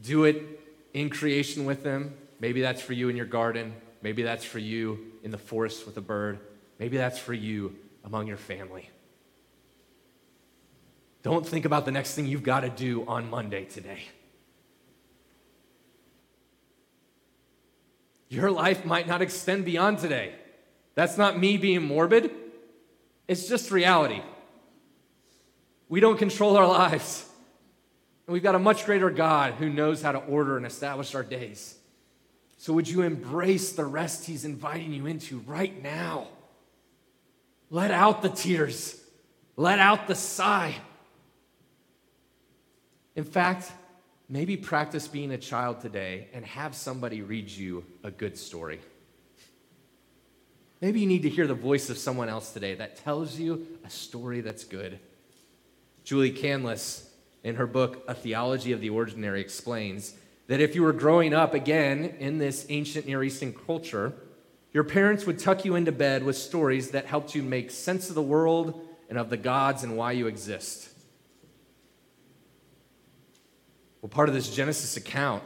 Do it in creation with him. Maybe that's for you in your garden. Maybe that's for you in the forest with a bird. Maybe that's for you among your family. Don't think about the next thing you've got to do on Monday today. Your life might not extend beyond today. That's not me being morbid. It's just reality. We don't control our lives. And we've got a much greater God who knows how to order and establish our days. So would you embrace the rest he's inviting you into right now? Let out the tears. Let out the sigh. In fact, maybe practice being a child today and have somebody read you a good story. Maybe you need to hear the voice of someone else today that tells you a story that's good. Julie Canlis, in her book, A Theology of the Ordinary, explains that if you were growing up, again, in this ancient Near Eastern culture, your parents would tuck you into bed with stories that helped you make sense of the world and of the gods and why you exist. Well, part of this Genesis account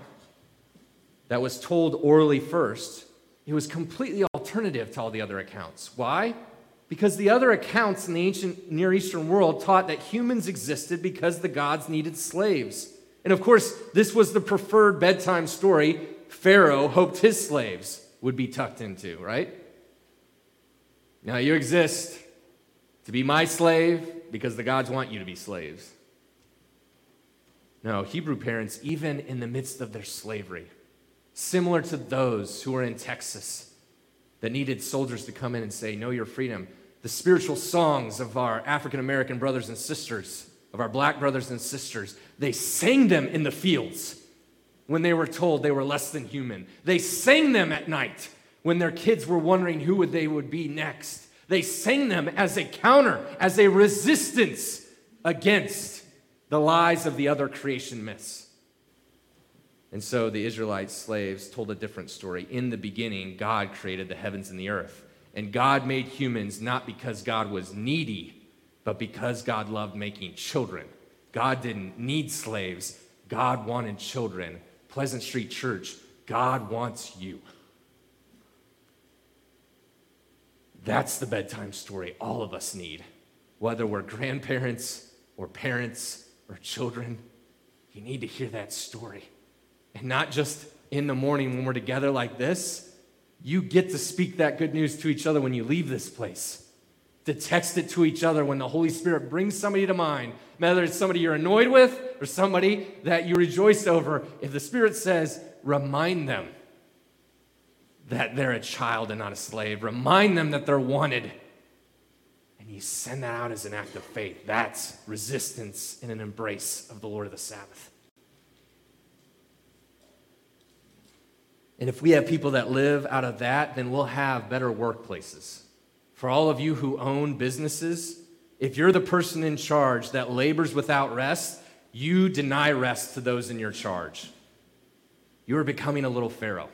that was told orally first, it was completely alternative to all the other accounts. Why? Because the other accounts in the ancient Near Eastern world taught that humans existed because the gods needed slaves. And of course, this was the preferred bedtime story Pharaoh hoped his slaves would be tucked into, right? Now you exist to be my slave because the gods want you to be slaves. No, Hebrew parents, even in the midst of their slavery, similar to those who were in Texas that needed soldiers to come in and say, know your freedom, the spiritual songs of our African-American brothers and sisters, of our black brothers and sisters, they sang them in the fields when they were told they were less than human. They sang them at night when their kids were wondering who would they would be next. They sang them as a counter, as a resistance against the lies of the other creation myths. And so the Israelite slaves told a different story. In the beginning, God created the heavens and the earth. And God made humans not because God was needy, but because God loved making children. God didn't need slaves. God wanted children. Pleasant Street Church, God wants you. That's the bedtime story all of us need. Whether we're grandparents or parents or children, you need to hear that story. And not just in the morning when we're together like this. You get to speak that good news to each other when you leave this place. To text it to each other when the Holy Spirit brings somebody to mind, whether it's somebody you're annoyed with or somebody that you rejoice over. If the Spirit says, remind them that they're a child and not a slave. Remind them that they're wanted. And you send that out as an act of faith. That's resistance in an embrace of the Lord of the Sabbath. And if we have people that live out of that, then we'll have better workplaces. For all of you who own businesses, if you're the person in charge that labors without rest, you deny rest to those in your charge. You are becoming a little Pharaoh.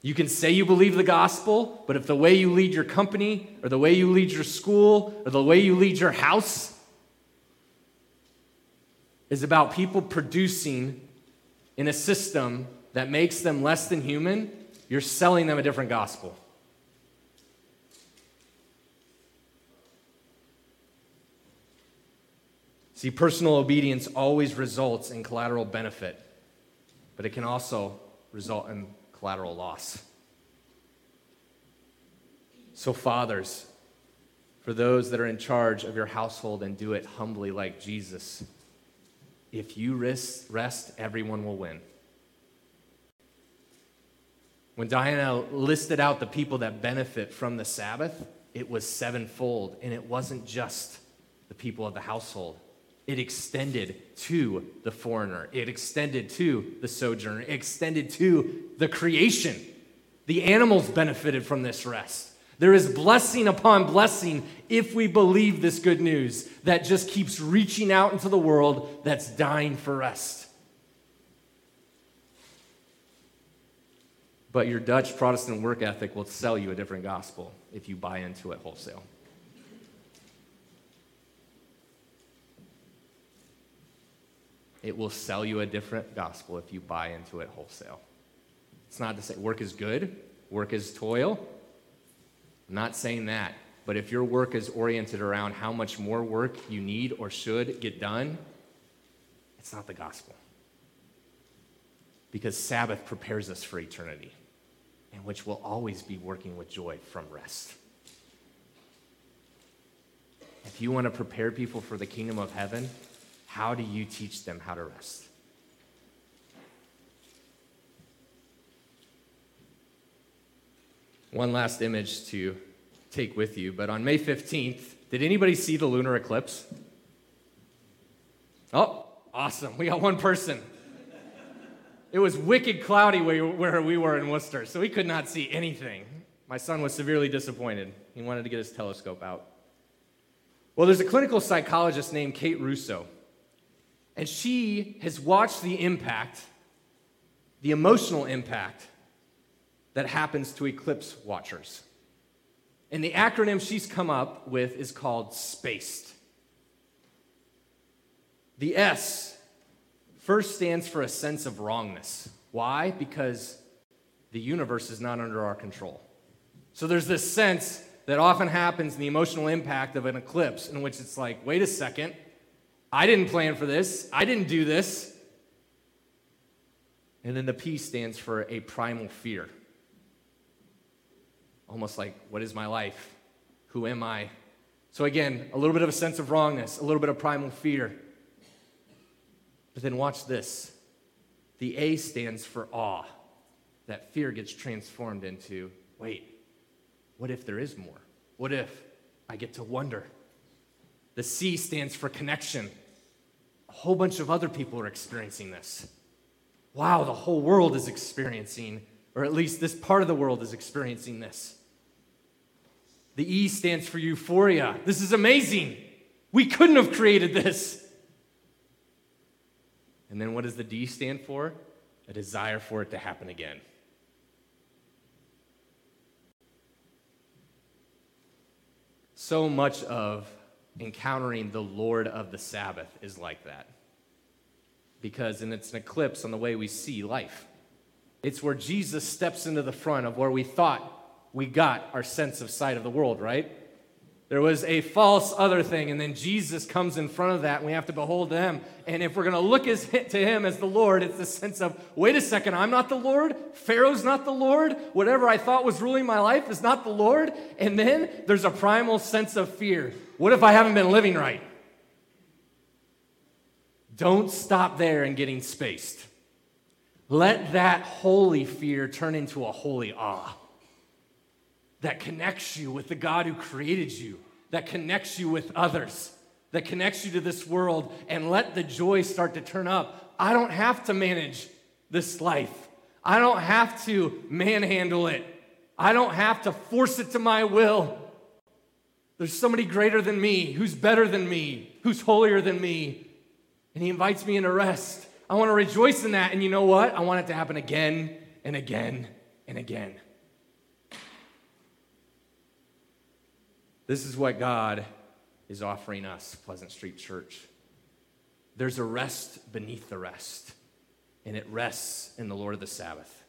You can say you believe the gospel, but if the way you lead your company, or the way you lead your school, or the way you lead your house is about people producing in a system that makes them less than human, you're selling them a different gospel. See, personal obedience always results in collateral benefit, but it can also result in collateral loss. So, fathers, for those that are in charge of your household, and do it humbly like Jesus, if you rest, everyone will win. When Diana listed out the people that benefit from the Sabbath, it was sevenfold, and it wasn't just the people of the household. It extended to the foreigner. It extended to the sojourner. It extended to the creation. The animals benefited from this rest. There is blessing upon blessing if we believe this good news that just keeps reaching out into the world that's dying for rest. But your Dutch Protestant work ethic will sell you a different gospel if you buy into it wholesale. It will sell you a different gospel if you buy into it wholesale. It's not to say work is good, work is toil. I'm not saying that. But if your work is oriented around how much more work you need or should get done, it's not the gospel. Because Sabbath prepares us for eternity, in which we'll always be working with joy from rest. If you want to prepare people for the kingdom of heaven, how do you teach them how to rest? one last image to take with you, but on May fifteenth, did anybody see the lunar eclipse? Oh, awesome. We got one person. It was wicked cloudy where we were in Worcester, so we could not see anything. My son was severely disappointed. He wanted to get his telescope out. Well, there's a clinical psychologist named Kate Russo, and she has watched the impact, the emotional impact, that happens to eclipse watchers. And the acronym she's come up with is called SPACED. The S first stands for a sense of wrongness. Why? Because the universe is not under our control. So there's this sense that often happens in the emotional impact of an eclipse in which it's like, wait a second, I didn't plan for this, I didn't do this. And then the P stands for a primal fear. Almost like, what is my life? Who am I? So again, a little bit of a sense of wrongness, a little bit of primal fear. But then watch this. The A stands for awe. That fear gets transformed into, wait, what if there is more? What if I get to wonder? The C stands for connection. A whole bunch of other people are experiencing this. Wow, the whole world is experiencing, or at least this part of the world is experiencing this. The E stands for euphoria. This is amazing. We couldn't have created this. And then what does the D stand for? A desire for it to happen again. So much of encountering the Lord of the Sabbath is like that. Because, and it's an eclipse on the way we see life. It's where Jesus steps into the front of where we thought we got our sense of sight of the world, right? There was a false other thing, and then Jesus comes in front of that, and we have to behold him. And if we're going to look as, to him as the Lord, it's the sense of, wait a second, I'm not the Lord? Pharaoh's not the Lord? Whatever I thought was ruling my life is not the Lord? And then there's a primal sense of fear. What if I haven't been living right? Don't stop there and getting spaced. Let that holy fear turn into a holy awe that connects you with the God who created you, that connects you with others, that connects you to this world, and let the joy start to turn up. I don't have to manage this life. I don't have to manhandle it. I don't have to force it to my will. There's somebody greater than me, who's better than me, who's holier than me, and he invites me into rest. I want to rejoice in that, and you know what? I want it to happen again and again and again. This is what God is offering us, Pleasant Street Church. There's a rest beneath the rest, and it rests in the Lord of the Sabbath.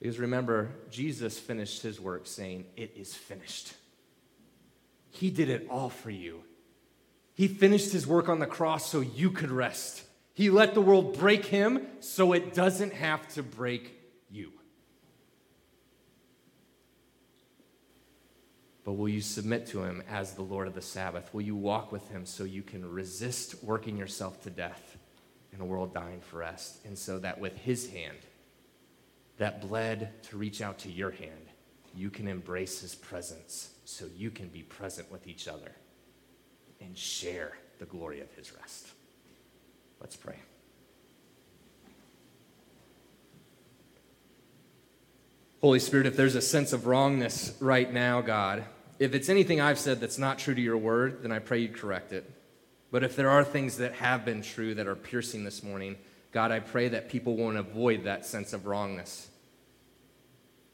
Because remember, Jesus finished his work saying, "It is finished." He did it all for you. He finished his work on the cross so you could rest. He let the world break him so it doesn't have to break you. But will you submit to him as the Lord of the Sabbath? Will you walk with him so you can resist working yourself to death in a world dying for rest? And so that with his hand that bled to reach out to your hand, you can embrace his presence so you can be present with each other and share the glory of his rest. Let's pray. Holy Spirit, if there's a sense of wrongness right now, God, if it's anything I've said that's not true to your word, then I pray you'd correct it. But if there are things that have been true that are piercing this morning, God, I pray that people won't avoid that sense of wrongness.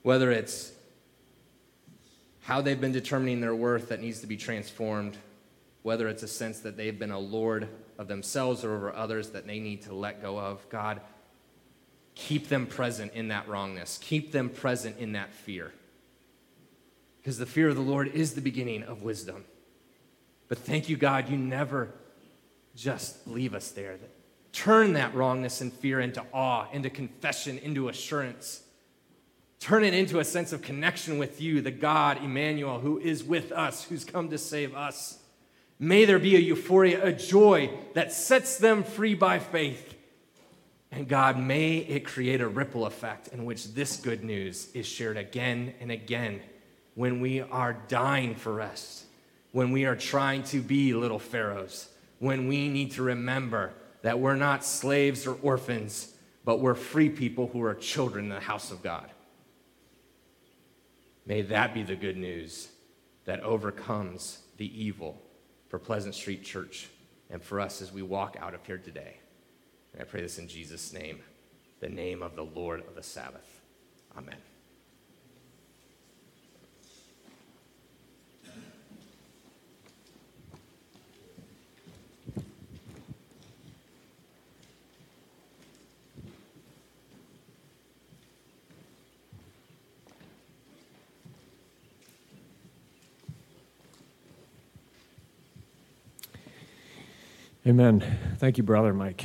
Whether it's how they've been determining their worth that needs to be transformed, whether it's a sense that they've been a lord of themselves or over others that they need to let go of. God, keep them present in that wrongness. Keep them present in that fear. Because the fear of the Lord is the beginning of wisdom. But thank you, God, you never just leave us there. Turn that wrongness and fear into awe, into confession, into assurance. Turn it into a sense of connection with you, the God, Emmanuel, who is with us, who's come to save us. May there be a euphoria, a joy that sets them free by faith. And God, may it create a ripple effect in which this good news is shared again and again when we are dying for rest, when we are trying to be little pharaohs, when we need to remember that we're not slaves or orphans, but we're free people who are children in the house of God. May that be the good news that overcomes the evil for Pleasant Street Church and for us as we walk out of here today. And I pray this in Jesus' name, the name of the Lord of the Sabbath. Amen. Amen. Thank you, Brother Mike.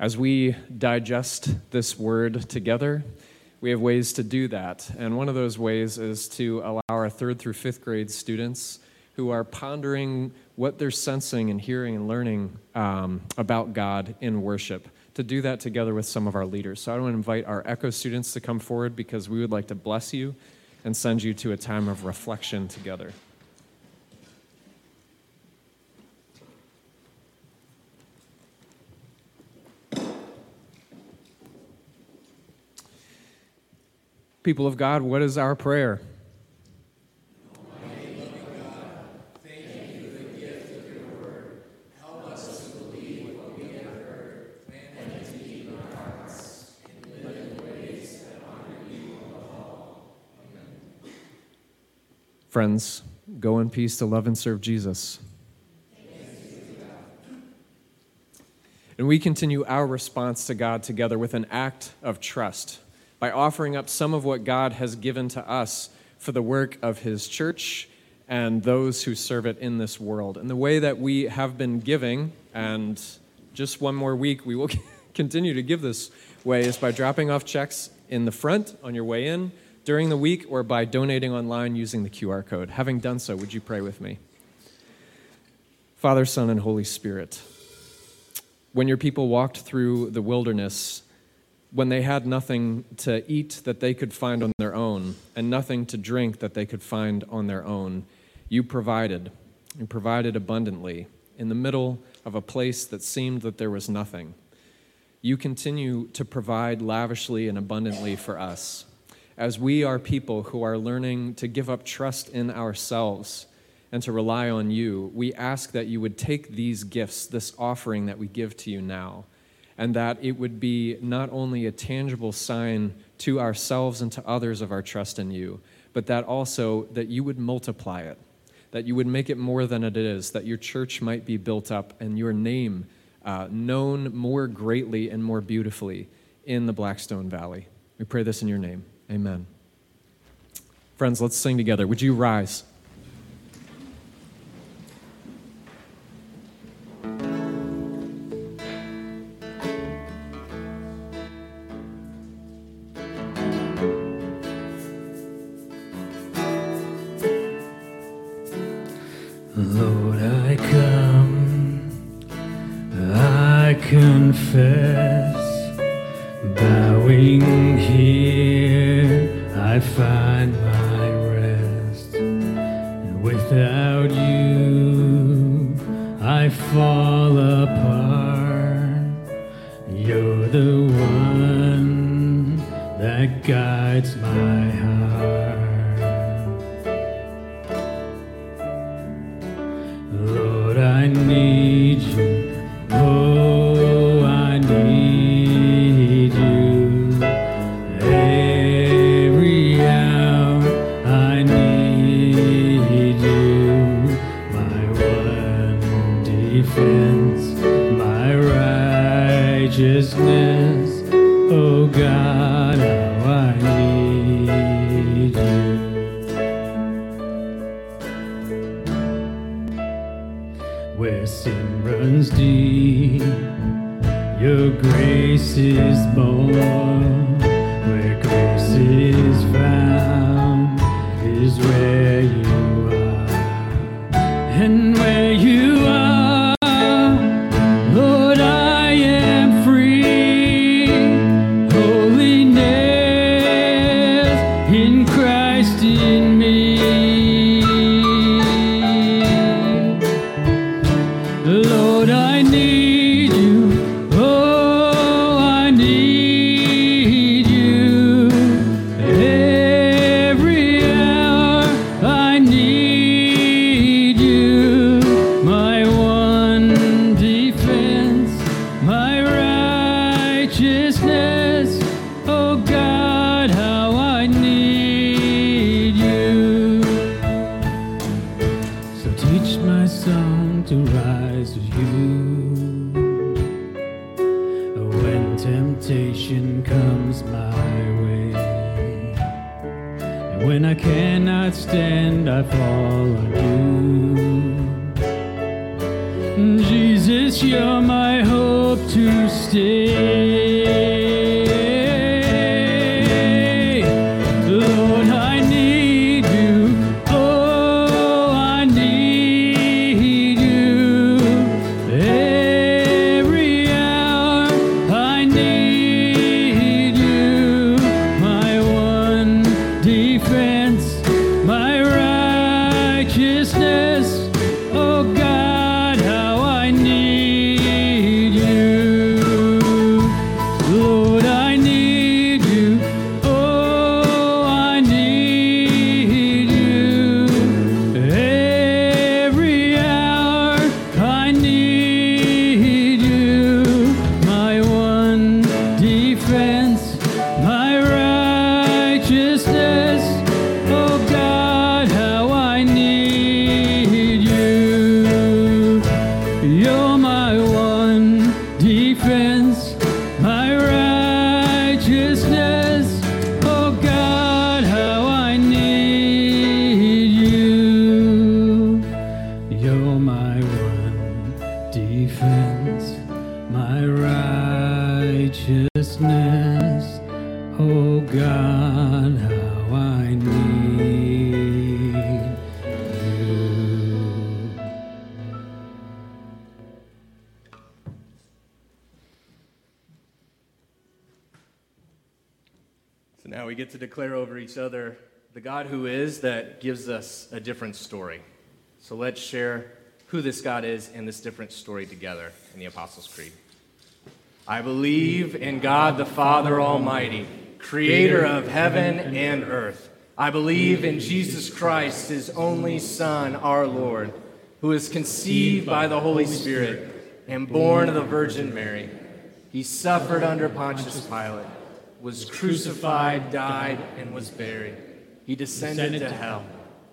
As we digest this word together, we have ways to do that. And one of those ways is to allow our third through fifth grade students who are pondering what they're sensing and hearing and learning um, about God in worship, to do that together with some of our leaders. So I want to invite our Echo students to come forward because we would like to bless you and send you to a time of reflection together. People of God, what is our prayer? Almighty God, thank you for the gift of your word. Help us to believe what we have heard, plant it deep in our hearts, and live in ways that honor you above all. Amen. Friends, go in peace to love and serve Jesus. And we continue our response to God together with an act of trust, by offering up some of what God has given to us for the work of his church and those who serve it in this world. And the way that we have been giving, and just one more week we will continue to give this way, is by dropping off checks in the front on your way in during the week, or by donating online using the Q R code. Having done so, would you pray with me? Father, Son, and Holy Spirit, when your people walked through the wilderness, when they had nothing to eat that they could find on their own, and nothing to drink that they could find on their own, you provided, and provided abundantly, in the middle of a place that seemed that there was nothing. You continue to provide lavishly and abundantly for us, as we are people who are learning to give up trust in ourselves and to rely on you. We ask that you would take these gifts, this offering that we give to you now, and that it would be not only a tangible sign to ourselves and to others of our trust in you, but that also that you would multiply it, that you would make it more than it is, that your church might be built up and your name uh, known more greatly and more beautifully in the Blackstone Valley. We pray this in your name. Amen. Friends, let's sing together. Would you rise? Confess, bowing here, I find my rest, and without you, I fall apart. You're the one that guides my heart. Lord, I need you. Declare over each other the God who is, that gives us a different story. So let's share who this God is and this different story together in the Apostles' Creed. I believe in God the Father Almighty, creator of heaven and earth. I believe in Jesus Christ, his only Son, our Lord, who is conceived by the Holy Spirit and born of the Virgin Mary. He suffered under Pontius Pilate, was crucified, died, and was buried. He descended to hell.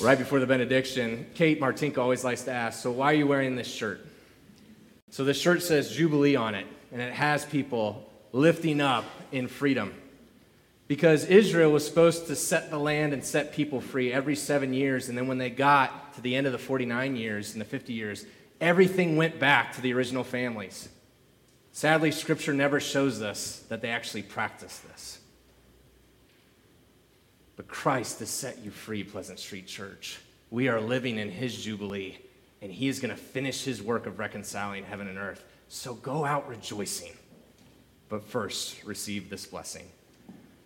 Right before the benediction, Kate Martinka always likes to ask, so why are you wearing this shirt? So the shirt says Jubilee on it, and it has people lifting up in freedom. Because Israel was supposed to set the land and set people free every seven years, and then when they got to the end of the forty-nine years and the fifty years, everything went back to the original families. Sadly, Scripture never shows us that they actually practiced this. But Christ has set you free, Pleasant Street Church. We are living in his jubilee, and he is going to finish his work of reconciling heaven and earth. So go out rejoicing. But first, receive this blessing.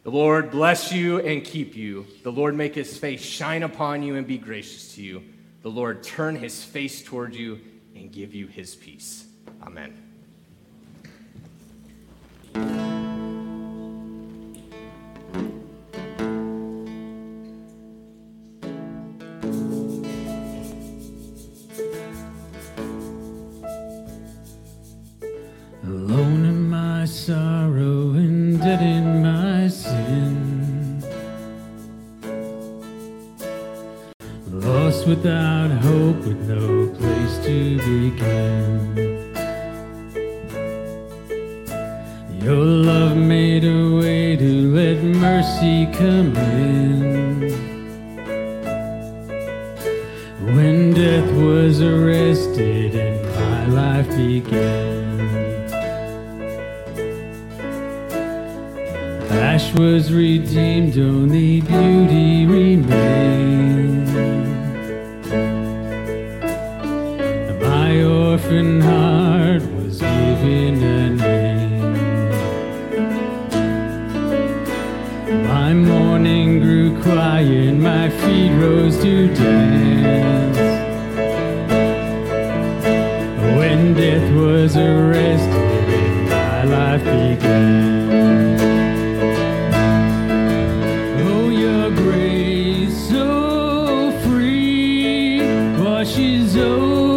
The Lord bless you and keep you. The Lord make his face shine upon you and be gracious to you. The Lord turn his face toward you and give you his peace. Amen. Without hope, with no place to begin, your love made a way to let mercy come in. When death was arrested and my life began, ash was redeemed, only beauty remained. Orphan heart was given a name. My morning grew quiet, my feet rose to dance. When death was arrested, my life began. Oh, your grace so free washes over.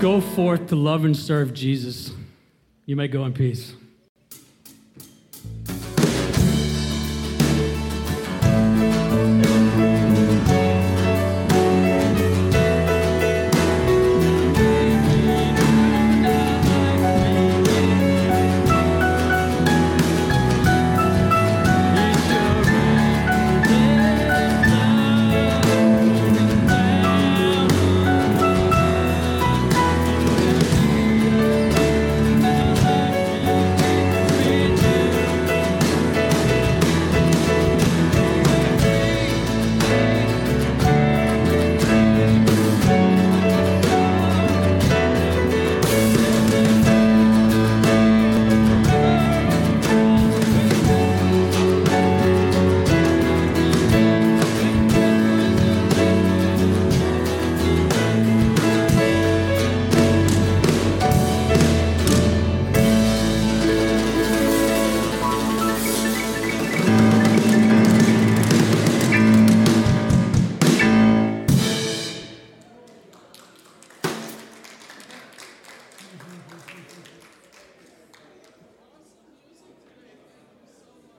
Go forth to love and serve Jesus. You may go in peace.